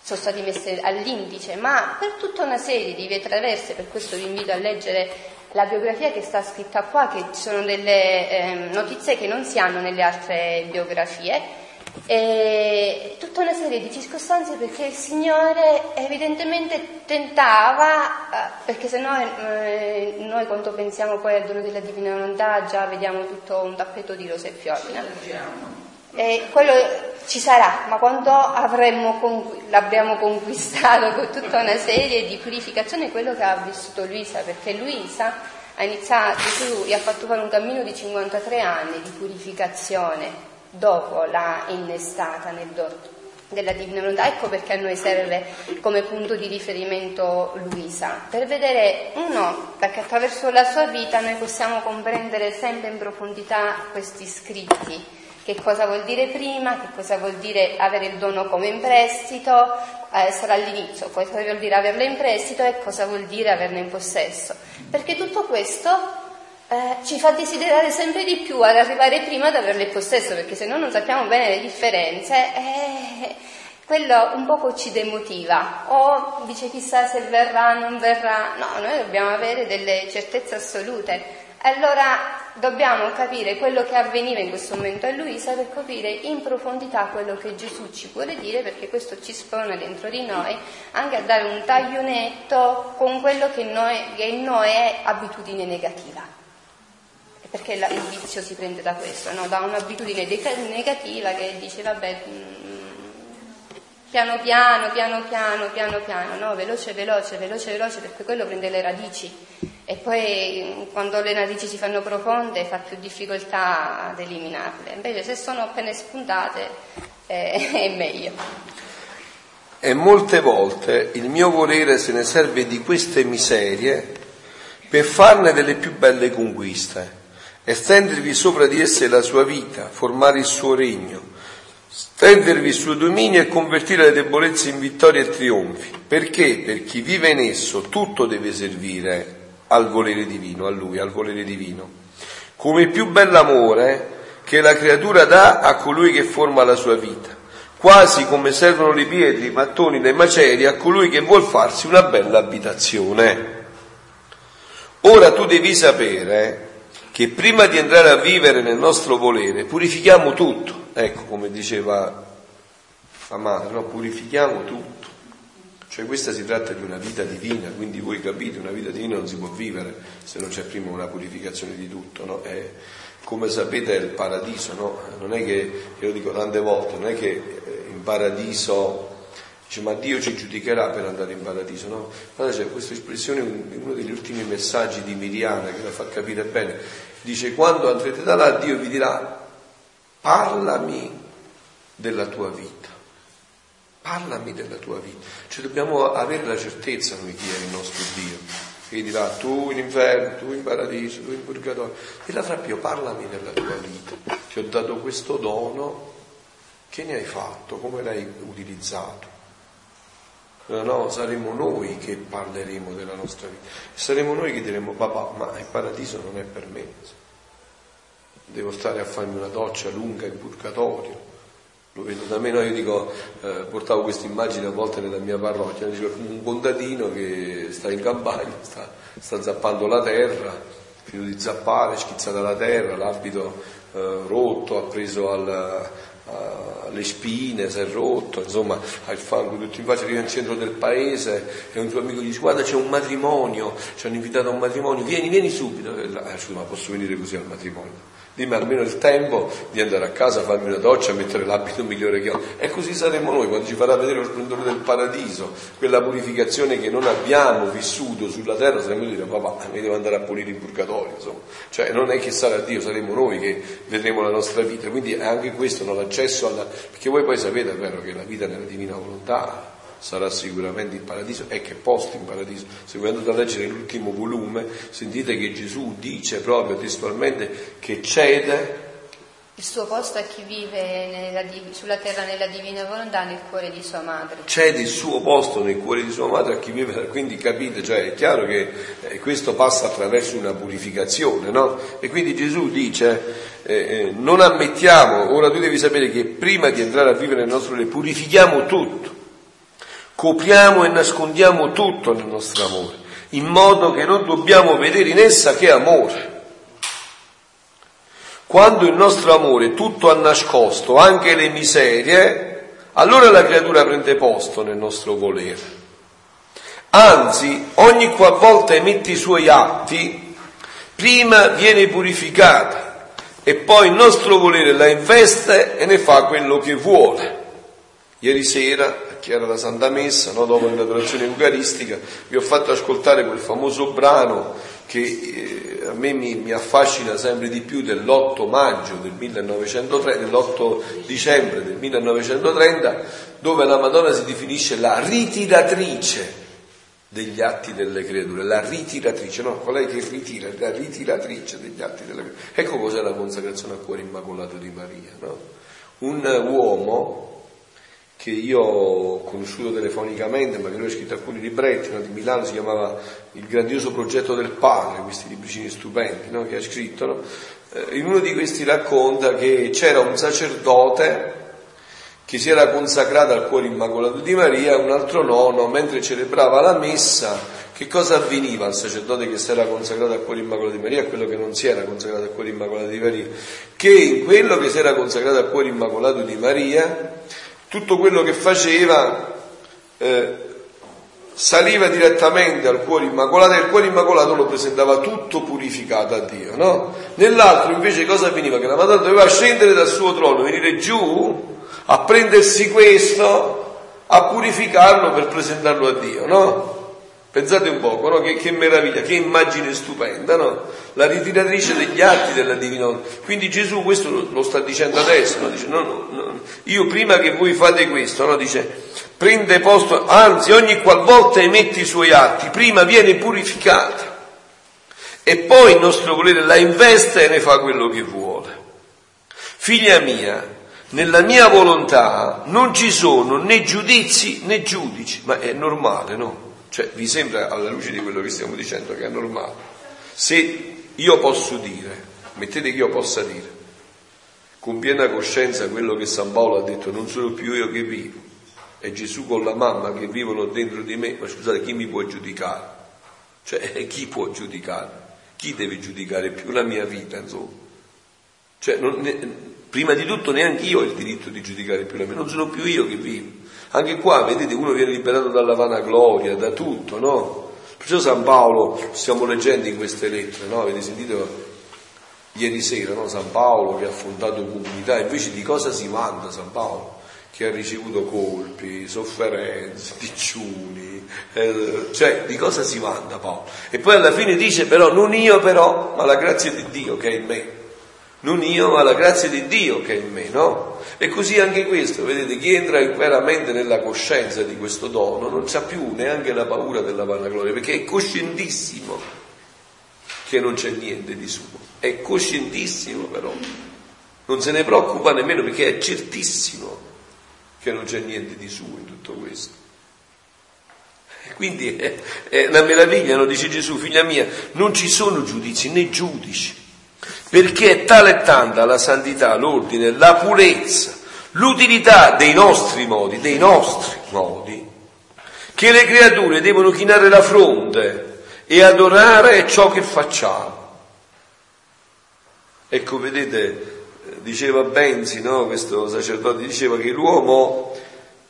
Sono stati messi all'indice, ma per tutta una serie di vie traverse, per questo vi invito a leggere la biografia che sta scritta qua, che ci sono delle notizie che non si hanno nelle altre biografie, e tutta una serie di circostanze, perché il Signore evidentemente tentava, perché se no noi quando pensiamo poi al dono della Divina Volontà già vediamo tutto un tappeto di rose e fiori, no? E quello ci sarà, ma quando l'abbiamo conquistato con tutta una serie di purificazioni, è quello che ha vissuto Luisa, perché Luisa ha iniziato, Gesù gli ha fatto fare un cammino di 53 anni di purificazione dopo la innestata nel dono della Divina Volontà. Ecco perché a noi serve come punto di riferimento Luisa, per vedere, uno, perché attraverso la sua vita noi possiamo comprendere sempre in profondità questi scritti, che cosa vuol dire prima, che cosa vuol dire avere il dono come in prestito, sarà all'inizio, cosa vuol dire averlo in prestito e cosa vuol dire averlo in possesso, perché tutto questo ci fa desiderare sempre di più ad arrivare prima ad averlo in possesso, perché se no non sappiamo bene le differenze, quello un poco ci demotiva, o dice chissà se verrà, non verrà. No, noi dobbiamo avere delle certezze assolute, allora dobbiamo capire quello che avveniva in questo momento a Luisa per capire in profondità quello che Gesù ci vuole dire, perché questo ci spone dentro di noi anche a dare un taglio netto con quello che in noi è abitudine negativa. Perché il vizio si prende da questo, no? Da un'abitudine negativa che dice vabbè, piano piano, no? veloce, perché quello prende le radici e poi quando le radici si fanno profonde fa più difficoltà ad eliminarle. Invece se sono appena spuntate è meglio. E molte volte il mio volere se ne serve di queste miserie per farne delle più belle conquiste, estendervi sopra di esse la sua vita, formare il suo regno, stendervi il suo dominio e convertire le debolezze in vittorie e trionfi, perché per chi vive in esso tutto deve servire al volere divino, a lui, al volere divino, come il più bell'amore che la creatura dà a colui che forma la sua vita, quasi come servono le pietre, i mattoni, le macerie a colui che vuol farsi una bella abitazione. Ora tu devi sapere che prima di entrare a vivere nel nostro volere purifichiamo tutto, ecco come diceva la madre, no? Purifichiamo tutto, cioè questa si tratta di una vita divina, quindi voi capite, una vita divina non si può vivere se non c'è prima una purificazione di tutto, no? È, come sapete, è il paradiso, no? Non è che, io lo dico tante volte, non è che in paradiso dice, ma Dio ci giudicherà per andare in paradiso, no? Allora c'è questa espressione, uno degli ultimi messaggi di Miriana che la fa capire bene, dice quando andrete da là Dio vi dirà parlami della tua vita, parlami della tua vita, cioè dobbiamo avere la certezza noi chi è il nostro Dio, che dirà tu in inferno, tu in paradiso, tu in purgatorio, e la frappio parlami della tua vita, ti ho dato questo dono, che ne hai fatto, come l'hai utilizzato? No, saremo noi che parleremo della nostra vita, saremo noi che diremo papà, ma il paradiso non è per me, devo stare a farmi una doccia lunga in purgatorio, lo vedo da me, no? Io dico, portavo questa immagine a volte nella mia parrocchia, dicevo, un contadino che sta in campagna, sta zappando la terra, finito di zappare, schizzata la terra, l'abito rotto, ha preso le spine, si è rotto, insomma ha il fango tutto in faccia, arriva in centro del paese e un tuo amico gli dice guarda c'è un matrimonio, ci hanno invitato a un matrimonio, vieni subito, scusa, ma posso venire così al matrimonio, dimmi almeno il tempo di andare a casa, farmi una doccia, mettere l'abito migliore che ho, e così saremo noi quando ci farà vedere lo splendore del paradiso, quella purificazione che non abbiamo vissuto sulla terra, saremo noi a dire papà mi devo andare a pulire in purgatorio, insomma, cioè non è che sarà Dio, saremo noi che vedremo la nostra vita, quindi è anche questo, non l'accesso alla, perché voi poi sapete vero che la vita nella Divina Volontà sarà sicuramente in paradiso, e che posto in paradiso, se voi andate a leggere l'ultimo volume sentite che Gesù dice proprio testualmente che cede il suo posto a chi vive sulla terra nella Divina Volontà nel cuore di sua madre, cede il suo posto nel cuore di sua madre a chi vive, quindi capite, cioè è chiaro che questo passa attraverso una purificazione, no? E quindi Gesù dice non ammettiamo, ora tu devi sapere che prima di entrare a vivere nel nostro amore purifichiamo tutto, copriamo e nascondiamo tutto nel nostro amore, in modo che non dobbiamo vedere in essa che amore. quando il nostro amore tutto ha nascosto, anche le miserie, allora la creatura prende posto nel nostro volere. Anzi, ogni qualvolta emette i suoi atti, prima viene purificata e poi il nostro volere la investe e ne fa quello che vuole. Ieri sera, a chi era la Santa Messa, no, dopo l'adorazione eucaristica, vi ho fatto ascoltare quel famoso brano che a me mi affascina sempre di più, dell'8 dicembre del 1930, dove la Madonna si definisce la ritiratrice degli atti delle creature, la ritiratrice, no, qual è che ritira? La ritiratrice degli atti delle creature. Ecco cos'è la consacrazione al cuore immacolato di Maria, no? Un uomo che io ho conosciuto telefonicamente, ma che lui ha scritto alcuni libretti, no, di Milano, si chiamava Il grandioso progetto del padre, questi libricini stupendi, no, che ha scritto, no? In uno di questi racconta che c'era un sacerdote che si era consacrato al cuore immacolato di Maria, un altro nonno, mentre celebrava la messa, che cosa avveniva al sacerdote che si era consacrato al cuore immacolato di Maria e a quello che non si era consacrato al cuore immacolato di Maria? Che in quello che si era consacrato al cuore immacolato di Maria, tutto quello che faceva saliva direttamente al cuore immacolato e il cuore immacolato lo presentava tutto purificato a Dio, no? Nell'altro invece cosa avveniva? Che la Madonna doveva scendere dal suo trono, venire giù a prendersi questo, a purificarlo per presentarlo a Dio, no? Pensate un poco, no? Che meraviglia, che immagine stupenda, no? La ritiratrice degli atti della divina volontà. Quindi Gesù questo lo sta dicendo adesso, no? Dice, no, io prima che voi fate questo, no? Dice, prende posto, anzi ogni qualvolta emette i suoi atti, prima viene purificata e poi il nostro volere la investe e ne fa quello che vuole. Figlia mia, nella mia volontà non ci sono né giudizi né giudici, ma è normale, no? Cioè, vi sembra, alla luce di quello che stiamo dicendo, che è normale? Se io posso dire, mettete che io possa dire, con piena coscienza quello che San Paolo ha detto, non sono più io che vivo, è Gesù con la mamma che vivono dentro di me, ma scusate, chi mi può giudicare? Cioè, chi può giudicare? Chi deve giudicare più la mia vita, insomma? Cioè, prima di tutto neanche io ho il diritto di giudicare più la mia, non sono più io che vivo. Anche qua, vedete, uno viene liberato dalla vanagloria, da tutto, no? Perciò San Paolo, stiamo leggendo in queste lettere, no? Avete sentito ieri sera, no? San Paolo che ha fondato comunità, invece di cosa si vanta San Paolo? Che ha ricevuto colpi, sofferenze, picciuni, cioè di cosa si vanta Paolo? E poi alla fine dice, però, non io però, ma la grazia di Dio che è in me. Non io, ma la grazia di Dio che è in me, no? E così anche questo, vedete, chi entra veramente nella coscienza di questo dono non c'ha più neanche la paura della vanagloria, perché è coscientissimo che non c'è niente di suo, è coscientissimo però, non se ne preoccupa nemmeno perché è certissimo che non c'è niente di suo in tutto questo. Quindi è una meraviglia, no? Dice Gesù, figlia mia, non ci sono giudizi né giudici, perché è tale e tanta la santità, l'ordine, la purezza, l'utilità dei nostri modi, che le creature devono chinare la fronte e adorare ciò che facciamo. Ecco, vedete, diceva Benzi, no? Questo sacerdote diceva che l'uomo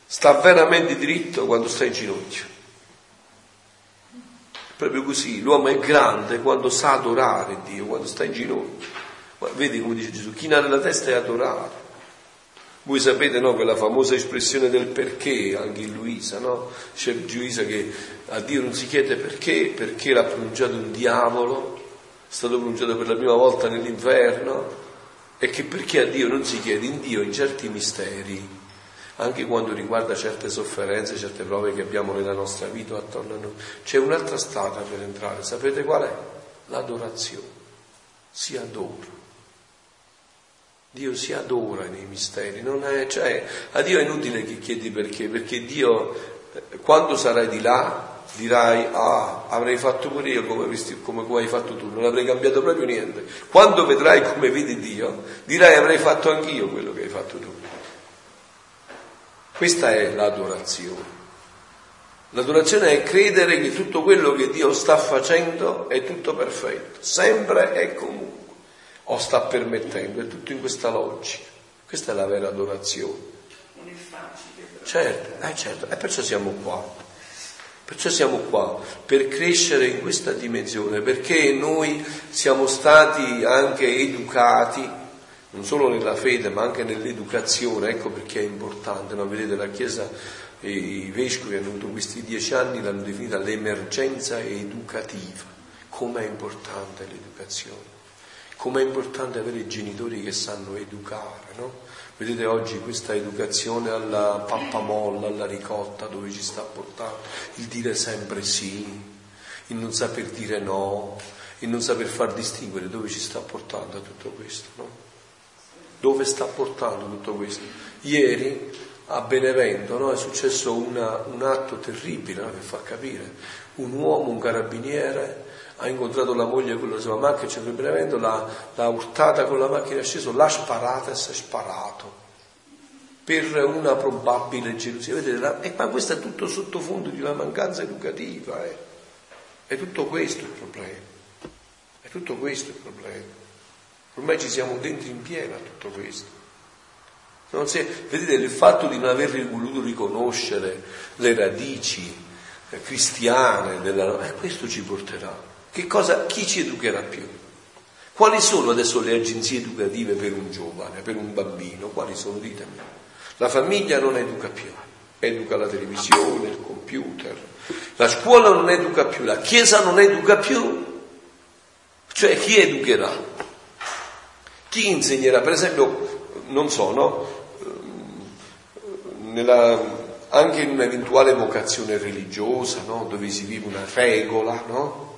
sta veramente dritto quando sta in ginocchio. Proprio così, l'uomo è grande quando sa adorare Dio, quando sta in ginocchio. Ma vedi come dice Gesù, chinare la testa e adorare. Voi sapete, no, quella famosa espressione del perché, anche in Luisa, no? C'è Luisa che a Dio non si chiede perché l'ha pronunciato un diavolo, è stato pronunciato per la prima volta nell'inferno, e che perché a Dio non si chiede, in Dio, in certi misteri, anche quando riguarda certe sofferenze, certe prove che abbiamo nella nostra vita attorno a noi, c'è un'altra strada per entrare, sapete qual è? L'adorazione, si adora. Dio si adora nei misteri, non è, cioè, a Dio è inutile che chiedi perché Dio, quando sarai di là, dirai, avrei fatto pure io come hai fatto tu, non avrei cambiato proprio niente. Quando vedrai come vedi Dio, dirai, avrei fatto anch'io quello che hai fatto tu. Questa è l'adorazione. L'adorazione è credere che tutto quello che Dio sta facendo è tutto perfetto, sempre e comunque, o sta permettendo, è tutto in questa logica. Questa è la vera adorazione. Non è facile, però. Certo, e perciò siamo qua. Perciò siamo qua, per crescere in questa dimensione, perché noi siamo stati anche educati, non solo nella fede, ma anche nell'educazione. Ecco perché è importante, no? Vedete, la Chiesa, i Vescovi hanno avuto questi 10 anni, l'hanno definita l'emergenza educativa. Com'è importante l'educazione, com'è importante avere i genitori che sanno educare, no? Vedete oggi questa educazione alla pappamolla, alla ricotta, dove ci sta portando, il dire sempre sì, il non saper dire no, il non saper far distinguere, dove ci sta portando a tutto questo, no? Dove sta portando tutto questo? Ieri a Benevento, no, è successo un atto terribile, no, che fa capire, un uomo, un carabiniere, ha incontrato la moglie con la sua macchina, c'è il Benevento, l'ha urtata con la macchina, è sceso, l'ha sparata e si è sparato per una probabile gelosia. Vedete, ma questo è tutto sottofondo di una mancanza educativa, eh. È tutto questo il problema, è tutto questo il problema. Ormai ci siamo dentro in piena a tutto questo. Non si è, vedete, il fatto di non aver voluto riconoscere le radici cristiane della, questo ci porterà. Che cosa, chi ci educherà più? Quali sono adesso le agenzie educative per un giovane, per un bambino? Quali sono? Ditemi. La famiglia non educa più, educa la televisione, il computer, la scuola non educa più, la Chiesa non educa più. Cioè chi educherà? Chi insegnerà? Per esempio, non so, no? Anche in un'eventuale vocazione religiosa, no? Dove si vive una regola, no?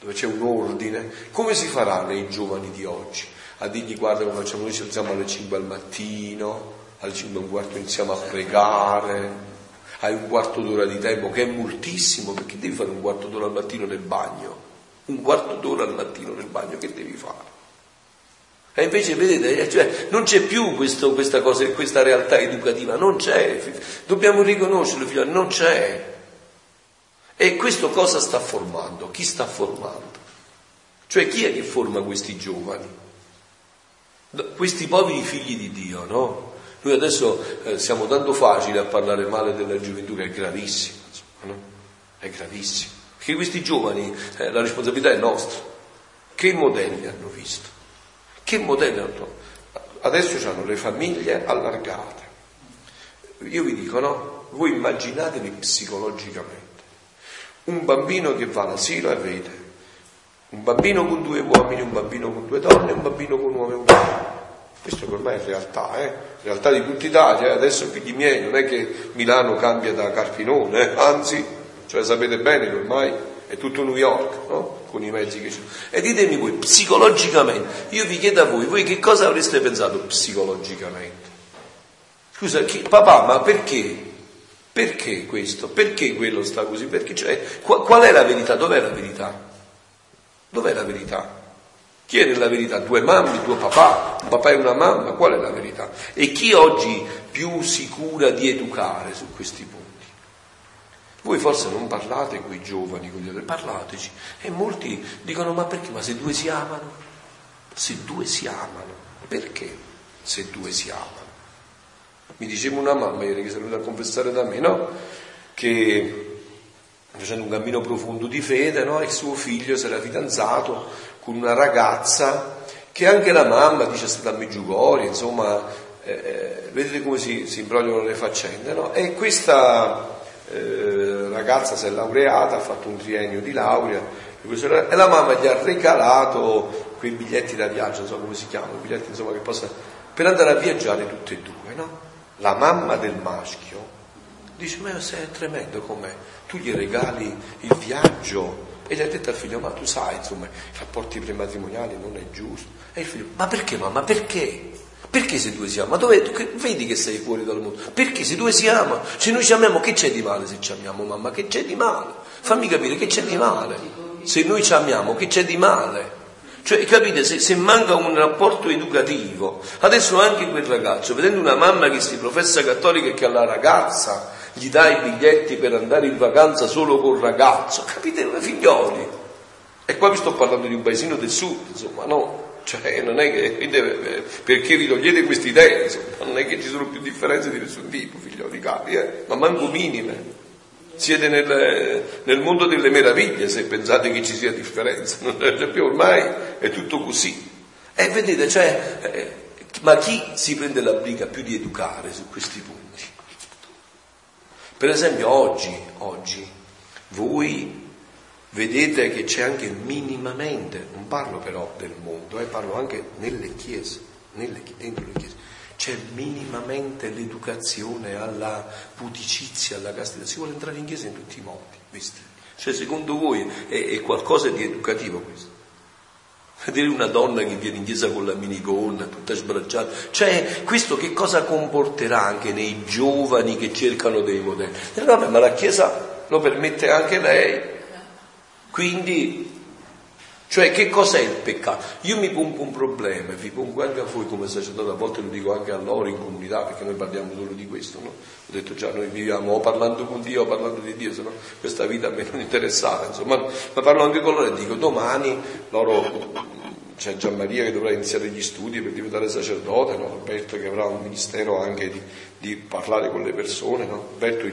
Dove c'è un ordine, come si farà nei giovani di oggi? A dirgli guarda come facciamo noi, ci alziamo alle 5 al mattino, alle 5:15 iniziamo a pregare, hai un quarto d'ora di tempo, che è moltissimo, perché devi fare un quarto d'ora al mattino nel bagno, che devi fare? E invece vedete, cioè, non c'è più questa cosa, questa realtà educativa, non c'è, dobbiamo riconoscerlo, figlioli, non c'è. E questo cosa sta formando? Chi sta formando? Cioè chi è che forma questi giovani? Questi poveri figli di Dio, no? Noi adesso siamo tanto facili a parlare male della gioventù, che è gravissimo, insomma, no? È gravissimo. Perché questi giovani, la responsabilità è nostra. Che modelli hanno visto? Adesso hanno le famiglie allargate. Io vi dico, no? Voi immaginatevi psicologicamente. Un bambino che va all'asilo e vede un bambino con 2 uomini, un bambino con 2 donne, un bambino con un uomo e un uomo. Questo ormai è realtà, eh? Realtà di tutta Italia. Adesso, figli miei, non è che Milano cambia da Carpinone, anzi, cioè sapete bene che ormai è tutto New York, no? Con i mezzi che ci sono. E ditemi voi, psicologicamente, io vi chiedo a voi, voi che cosa avreste pensato psicologicamente? Scusa, papà, ma perché? Perché questo? Perché quello sta così? Perché, cioè, qual è la verità? Dov'è la verità? Chi è nella verità? 2 mamme, 2 papà, un papà e una mamma? Qual è la verità? E chi oggi più si cura di educare su questi punti? Voi forse non parlate con i giovani, con gli altri, parlateci. E molti dicono, ma perché? Ma se 2 si amano? Perché se 2 si amano? Mi diceva una mamma ieri, che si è venuta a confessare da me, no? Che facendo un cammino profondo di fede, no? Il suo figlio si era fidanzato con una ragazza che anche la mamma dice è stata a Medjugorje, insomma, vedete come si imbrogliano le faccende, no? E questa ragazza si è laureata, ha fatto un triennio di laurea, e la mamma gli ha regalato quei biglietti da viaggio, non so come si chiamano, biglietti insomma che possa, per andare a viaggiare tutte e 2, no? La mamma del maschio dice, ma è tremendo com'è, tu gli regali il viaggio, e gli ha detto al figlio, ma tu sai, insomma, i rapporti prematrimoniali non è giusto. E il figlio, ma perché mamma, perché? Perché se 2 si amano? Ma dove, vedi che sei fuori dal mondo, perché se 2 si amano? Se noi ci amiamo, che c'è di male se ci amiamo, mamma, che c'è di male? Fammi capire, che c'è di male? Se noi ci amiamo, che c'è di male? Cioè, capite, se manca un rapporto educativo, adesso anche quel ragazzo, vedendo una mamma che si professa cattolica e che alla ragazza gli dà i biglietti per andare in vacanza solo col ragazzo, capite, figlioli? E qua vi sto parlando di un paesino del sud, insomma, no? Cioè, non è che perché vi togliete queste idee, insomma, non è che ci sono più differenze di nessun tipo, figlioli cari, ma manco minime. Siete nel mondo delle meraviglie se pensate che ci sia differenza, non c'è più, ormai è tutto così. E vedete, cioè, ma chi si prende la briga più di educare su questi punti? Per esempio oggi voi vedete che c'è anche minimamente, non parlo però del mondo, parlo anche nelle chiese, dentro le chiese, c'è minimamente l'educazione alla puticizia, alla castità. Si vuole entrare in chiesa in tutti i modi, questi. Cioè, secondo voi è qualcosa di educativo questo? Vedere una donna che viene in chiesa con la minigonna, tutta sbracciata, cioè questo che cosa comporterà anche nei giovani che cercano dei modelli? Vabbè, ma la chiesa lo permette anche lei, quindi, cioè, che cos'è il peccato? Io mi pongo un problema, e vi pongo anche a voi come sacerdote, a volte lo dico anche a loro in comunità, perché noi parliamo solo di questo, no? Ho detto già, noi viviamo o parlando con Dio o parlando di Dio, se no questa vita a me non interessava, insomma, ma parlo anche con loro e dico, domani loro, c'è Gian Maria che dovrà iniziare gli studi per diventare sacerdote, no? Alberto che avrà un ministero anche di parlare con le persone, no? Alberto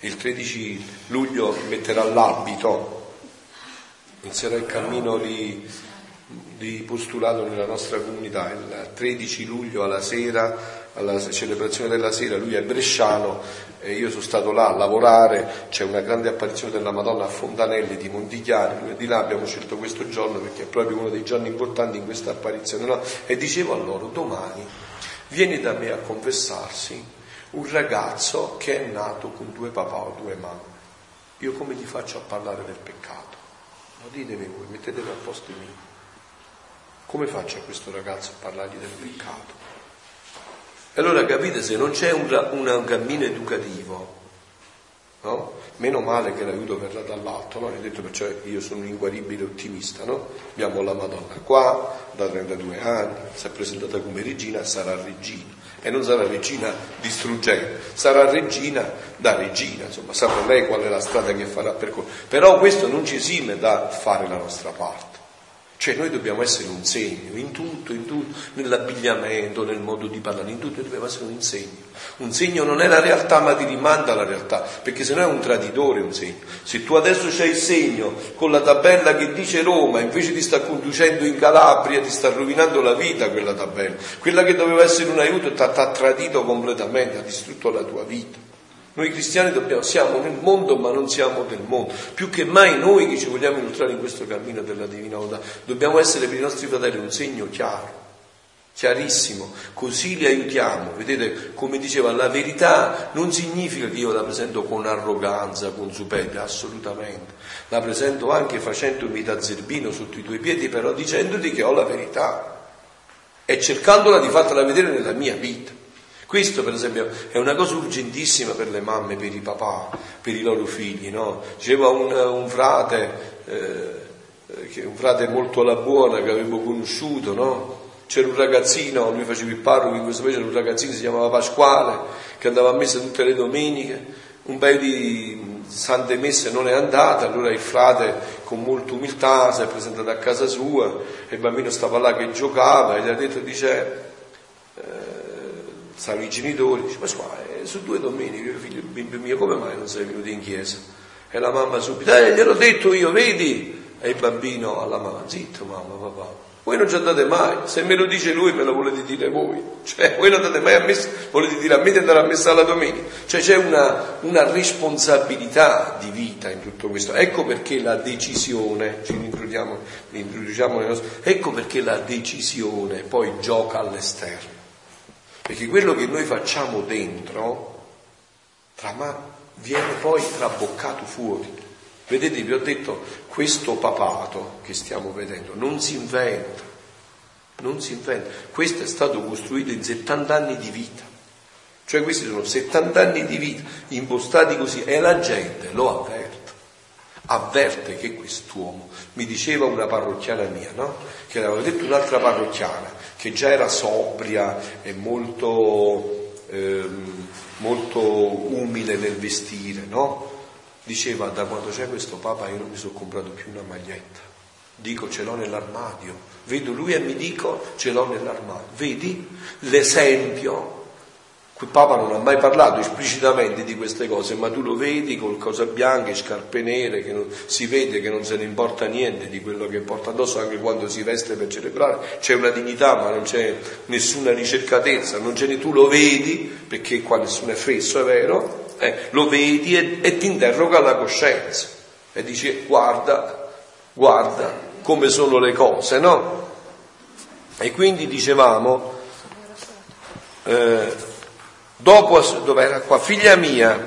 il 13 luglio metterà l'abito, inizierà il cammino di postulato nella nostra comunità, il 13 luglio alla sera, alla celebrazione della sera, lui è bresciano e io sono stato là a lavorare, c'è una grande apparizione della Madonna a Fontanelle di Montichiari, di là abbiamo scelto questo giorno perché è proprio uno dei giorni importanti in questa apparizione là. E dicevo a loro, domani viene da me a confessarsi un ragazzo che è nato con due papà o due mamme, io come gli faccio a parlare del peccato? Ma ditemi voi, mettetevi a posto mio, come faccio a questo ragazzo a parlargli del peccato? E allora capite, se non c'è un cammino educativo, no? Meno male che l'aiuto verrà dall'alto, no? Ho detto, perciò io sono un inguaribile ottimista, no? Abbiamo la Madonna qua, da 32 anni, si è presentata come regina, sarà regina, e non sarà regina distruggente, sarà regina da regina, insomma, saprà lei qual è la strada che farà percorrere. Però questo non ci esime da fare la nostra parte. Cioè noi dobbiamo essere un segno in tutto, nell'abbigliamento, nel modo di parlare, in tutto dobbiamo essere un segno. Un segno non è la realtà, ma ti rimanda alla realtà, perché sennò è un traditore un segno. Se tu adesso c'hai il segno con la tabella che dice Roma, invece ti sta conducendo in Calabria, ti sta rovinando la vita quella tabella. Quella che doveva essere un aiuto ti ha tradito completamente, ha distrutto la tua vita. Noi cristiani siamo nel mondo, ma non siamo del mondo. Più che mai noi che ci vogliamo inoltrare in questo cammino della Divina Volontà, dobbiamo essere per i nostri fratelli un segno chiaro, chiarissimo, così li aiutiamo. Vedete, come diceva, la verità non significa che io la presento con arroganza, con superbia, assolutamente. La presento anche facendomi da zerbino sotto i tuoi piedi, però dicendoti che ho la verità e cercandola di fartela vedere nella mia vita. Questo per esempio è una cosa urgentissima per le mamme, per i papà, per i loro figli, no? Diceva un frate, che è un frate molto alla buona che avevo conosciuto, no? C'era un ragazzino, lui faceva il parroco in questo paese, c'era un ragazzino che si chiamava Pasquale, che andava a messa tutte le domeniche, un paio di sante messe non è andato, allora il frate con molta umiltà si è presentato a casa sua e il bambino stava là che giocava e gli ha detto, dice... stavano i genitori, dice, ma qua su due domeniche, figlio mio, come mai non sei venuto in chiesa? E la mamma subito, gliel'ho detto io, vedi? E il bambino alla mamma, zitto mamma, papà, voi non ci andate mai, se me lo dice lui me lo volete dire voi, cioè voi non andate mai a messa, volete dire a me di andare a messa alla domenica, cioè c'è una responsabilità di vita in tutto questo, ecco perché la decisione, ci introduciamo nel nostro, ecco perché la decisione poi gioca all'esterno. Perché quello che noi facciamo dentro viene poi traboccato fuori. Vedete, vi ho detto, questo papato che stiamo vedendo non si inventa. Questo è stato costruito in 70 anni di vita. Cioè questi sono 70 anni di vita impostati così e la gente lo avverte che quest'uomo, mi diceva una parrocchiana mia, no? Che aveva detto un'altra parrocchiana che già era sobria e molto umile nel vestire, no? Diceva, da quando c'è questo Papa io non mi sono comprato più una maglietta, Dico, ce l'ho nell'armadio. Vedo lui e mi dico, ce l'ho nell'armadio. Vedi? L'esempio. Qui Papa non ha mai parlato esplicitamente di queste cose, ma tu lo vedi con cose bianche, scarpe nere, che non, si vede che non se ne importa niente di quello che porta addosso, anche quando si veste per celebrare. C'è una dignità, ma non c'è nessuna ricercatezza, non ce ne, tu lo vedi, perché qua nessuno è fesso, è vero? Lo vedi e ti interroga la coscienza e dici, guarda come sono le cose, no? E quindi dicevamo, dopo, dov'era qua? Figlia mia,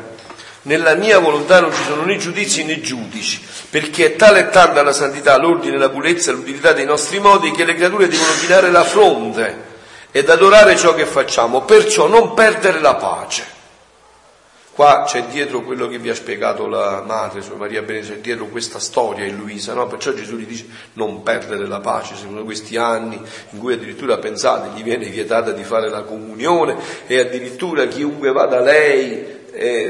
nella mia volontà non ci sono né giudizi né giudici, perché è tale e tanta la santità, l'ordine, la purezza e l'utilità dei nostri modi, che le creature devono chinare la fronte ed adorare ciò che facciamo, perciò non perdere la pace. Qua c'è dietro quello che vi ha spiegato la madre, Sua Maria Bernadette, c'è dietro questa storia in Luisa, no? Perciò Gesù gli dice non perdere la pace, secondo questi anni in cui addirittura, pensate, gli viene vietata di fare la comunione e addirittura chiunque va da lei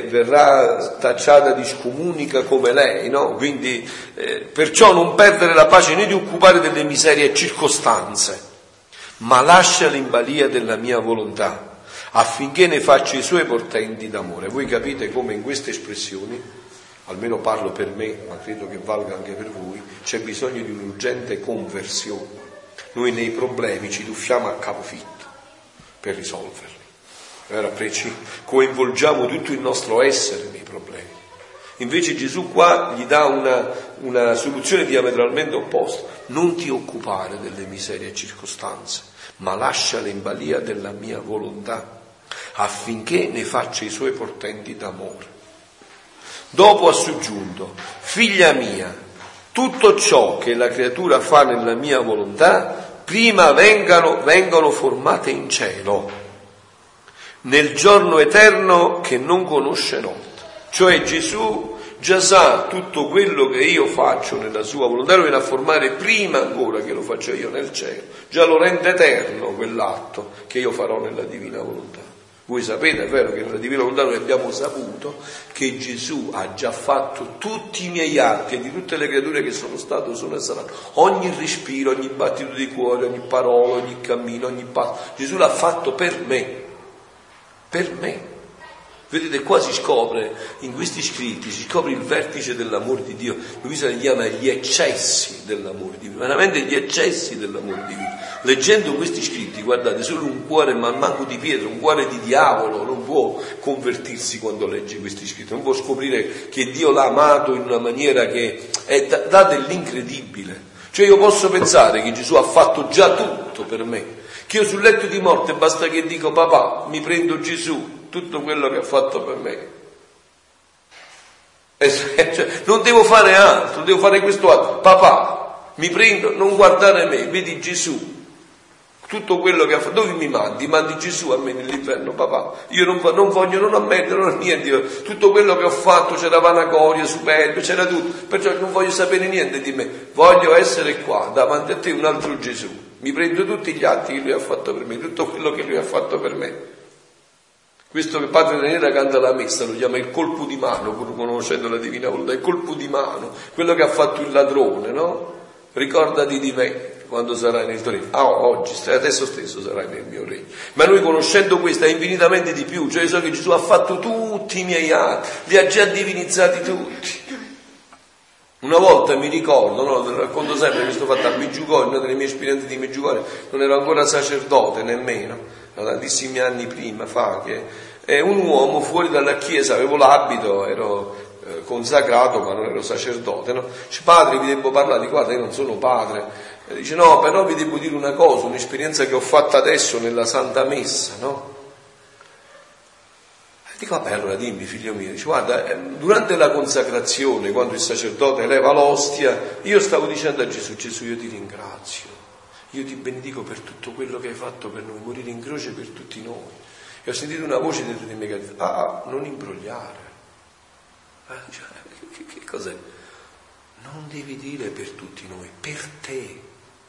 verrà tacciata di scomunica come lei, no? Quindi perciò non perdere la pace né di occupare delle miserie e circostanze, ma lascia in balia della mia volontà, affinché ne faccia i suoi portenti d'amore. Voi capite come in queste espressioni, almeno parlo per me, ma credo che valga anche per voi, c'è bisogno di un'urgente conversione. Noi nei problemi ci tuffiamo a capofitto per risolverli. Allora, coinvolgiamo tutto il nostro essere nei problemi. Invece Gesù qua gli dà una soluzione diametralmente opposta. Non ti occupare delle miserie e circostanze, ma lasciale in balia della mia volontà, affinché ne faccia i suoi portenti d'amore. Dopo ha soggiunto, figlia mia, tutto ciò che la creatura fa nella mia volontà, prima vengono formate in cielo, nel giorno eterno che non conosce notte. Cioè Gesù già sa tutto quello che io faccio nella sua volontà, lo viene a formare prima ancora che lo faccio io nel cielo, già lo rende eterno quell'atto che io farò nella divina volontà. Voi sapete, è vero, che nella divina volontà noi abbiamo saputo che Gesù ha già fatto tutti i miei atti e di tutte le creature che sono state, sono e saranno. Ogni respiro, ogni battito di cuore, ogni parola, ogni cammino, ogni passo, Gesù l'ha fatto per me. Vedete, qua si scopre, in questi scritti, si scopre il vertice dell'amore di Dio. Luisa li chiama gli eccessi dell'amore di Dio, veramente gli eccessi dell'amore di Dio. Leggendo questi scritti, guardate, solo un cuore manco di pietra, un cuore di diavolo, non può convertirsi quando legge questi scritti, non può scoprire che Dio l'ha amato in una maniera che è da dell'incredibile. Cioè io posso pensare che Gesù ha fatto già tutto per me, che io sul letto di morte basta che dico, papà, mi prendo Gesù, tutto quello che ha fatto per me, cioè, non devo fare altro, devo fare questo altro, papà mi prendo, non guardare me, vedi Gesù, tutto quello che ha fatto, dove mi mandi? Mandi Gesù a me nell'inferno, papà, io non voglio non ammettere non niente, tutto quello che ho fatto, c'era vanagoria, superbia, c'era tutto, perciò non voglio sapere niente di me, voglio essere qua davanti a te un altro Gesù, mi prendo tutti gli atti che lui ha fatto per me, tutto quello che lui ha fatto per me. Questo che Padre Daniele canta alla messa lo chiama il colpo di mano, pur conoscendo la divina volontà, il colpo di mano, quello che ha fatto il ladrone, no? Ricordati di me quando sarai nel tuo regno. Ah, oggi, adesso stesso sarai nel mio regno. Ma noi, conoscendo questo, è infinitamente di più, cioè io so che Gesù ha fatto tutti i miei atti, li ha già divinizzati tutti. Una volta mi ricordo, no, te lo racconto sempre questo fatto a Medjugorje, una delle mie esperienze di Medjugorje, non ero ancora sacerdote nemmeno, tantissimi anni prima fa, che un uomo fuori dalla chiesa, avevo l'abito, ero consacrato ma non ero sacerdote, no? Dice, padre, vi devo parlare, guarda, io non sono padre. E dice, no, però vi devo dire una cosa, un'esperienza che ho fatta adesso nella Santa Messa, no? E dico, vabbè, allora dimmi, figlio mio. Dice, guarda, durante la consacrazione, quando il sacerdote leva l'ostia, io stavo dicendo a Gesù, Gesù, io ti ringrazio, io ti benedico per tutto quello che hai fatto per noi, morire in croce per tutti noi. E ho sentito una voce dentro di me che ha detto, non imbrogliare. Cioè, che cos'è? Non devi dire per tutti noi, per te.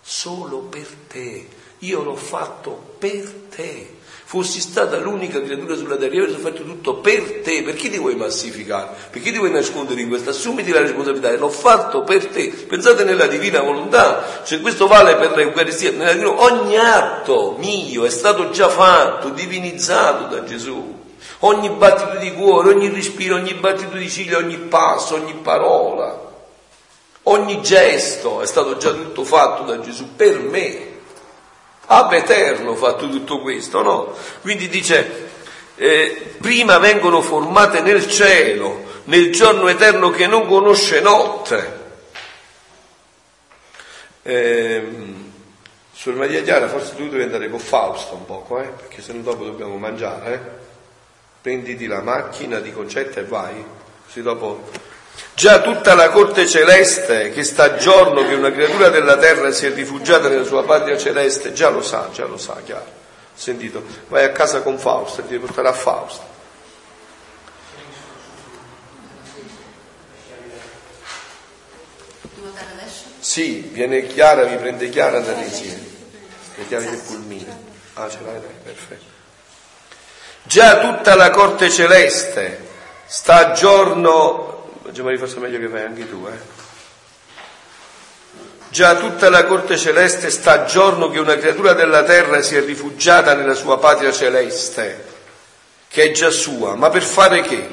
solo per te, io l'ho fatto per te. Fossi stata l'unica creatura sulla terra, io avrei fatto tutto per te. Perché ti vuoi massificare? Perché ti vuoi nascondere in questo? Assumiti la responsabilità, l'ho fatto per te. Pensate nella divina volontà, cioè questo vale per l'Eucaristia, ogni atto mio è stato già fatto, divinizzato da Gesù. Ogni battito di cuore, ogni respiro, ogni battito di ciglia, ogni passo, ogni parola, ogni gesto è stato già tutto fatto da Gesù per me. Ab eterno ho fatto tutto questo, no? Quindi dice, prima vengono formate nel cielo, nel giorno eterno che non conosce notte. Suor Maria Chiara, forse tu devi andare con Fausto un poco, perché se no dopo dobbiamo mangiare, Prenditi la macchina di Concetta e vai, così dopo... Già tutta la corte celeste che sta a giorno che una creatura della terra si è rifugiata nella sua patria celeste, già lo sa, chiaro. Sentito, vai a casa con Fausto, ti devi portare a Fausto. Devo andare adesso? Sì, viene Chiara, vi prende Chiara, andate insieme. Le chiavi del pulmino. Ah, ce l'hai, perfetto. Già tutta la corte celeste sta a giorno. Già forse meglio che vai anche tu, Già tutta la corte celeste sta a giorno che una creatura della terra si è rifugiata nella sua patria celeste, che è già sua, ma per fare che?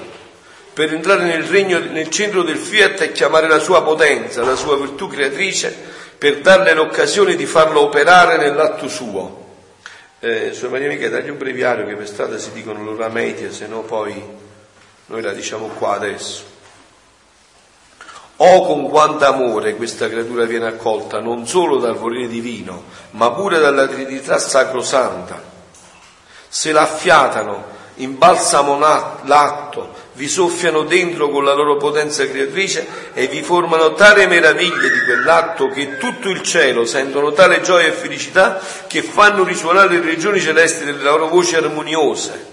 Per entrare nel regno, nel centro del Fiat e chiamare la sua potenza, la sua virtù creatrice, per darle l'occasione di farlo operare nell'atto suo. Suor Maria Mica, dagli un breviario che per strada si dicono l'ora media, se no poi noi la diciamo qua adesso. Oh, con quanto amore questa creatura viene accolta, non solo dal volere divino, ma pure dalla Trinità sacrosanta. Se l'affiatano, imbalsamano l'atto, vi soffiano dentro con la loro potenza creatrice e vi formano tale meraviglia di quell'atto che tutto il cielo sentono tale gioia e felicità che fanno risuonare le regioni celesti delle loro voci armoniose.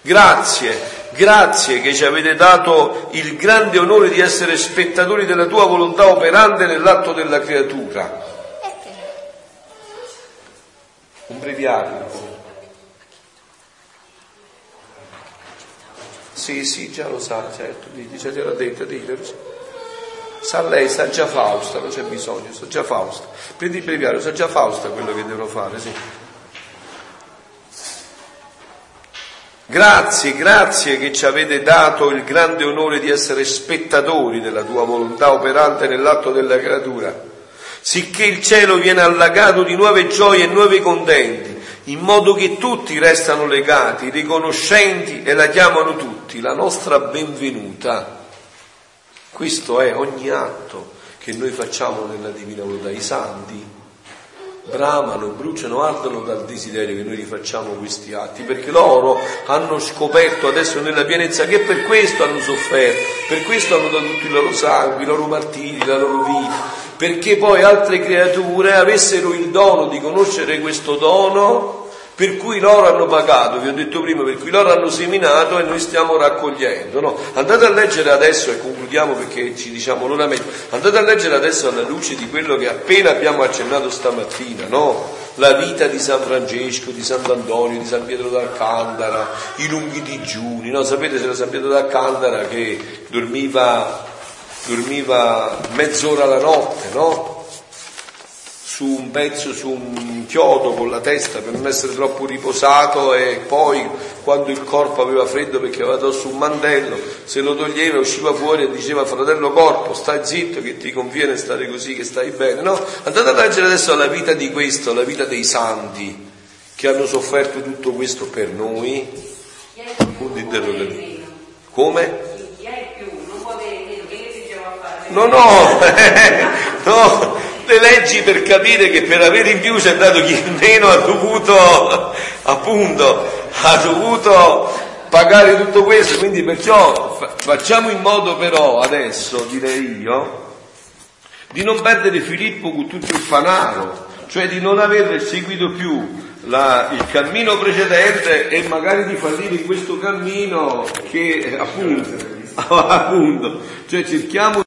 Grazie che ci avete dato il grande onore di essere spettatori della tua volontà operante nell'atto della creatura. Un breviario. Sì, già lo sa, certo, dice, te l'ha detto, dillo. Sa lei, sa già Fausta, non c'è bisogno, sa già Fausta. Prendi il breviario, sa già Fausta quello che devo fare, sì. Grazie che ci avete dato il grande onore di essere spettatori della tua volontà operante nell'atto della creatura, sicché il cielo viene allagato di nuove gioie e nuovi contenti, in modo che tutti restano legati, riconoscenti e la chiamano tutti, la nostra benvenuta. Questo è ogni atto che noi facciamo nella divina volontà. I santi bramano, bruciano, ardono dal desiderio che noi li facciamo questi atti, perché loro hanno scoperto adesso nella pienezza che per questo hanno sofferto, per questo hanno dato tutto il loro sangue, i loro martiri, la loro vita, perché poi altre creature avessero il dono di conoscere questo dono per cui loro hanno pagato, vi ho detto prima, per cui loro hanno seminato e noi stiamo raccogliendo, no? Andate a leggere adesso, e concludiamo perché ci diciamo l'ora media, andate a leggere adesso alla luce di quello che appena abbiamo accennato stamattina, no? La vita di San Francesco, di Sant'Antonio, di San Pietro d'Alcantara, i lunghi digiuni, no? Sapete, c'era San Pietro d'Alcantara che dormiva mezz'ora la notte, no? Su un chiodo con la testa per non essere troppo riposato, e poi quando il corpo aveva freddo perché aveva addosso un mantello, se lo toglieva usciva fuori e diceva: fratello corpo, stai zitto che ti conviene stare così, che stai bene, no? Andate a leggere adesso la vita di questo, la vita dei santi che hanno sofferto tutto questo per noi. Come? No, le leggi per capire che per avere in più c'è andato chi meno ha dovuto pagare tutto questo. Quindi perciò facciamo in modo però adesso, direi io, di non perdere Filippo con tutto il fanaro, cioè di non aver seguito più il cammino precedente e magari di fallire in questo cammino che appunto, cioè cerchiamo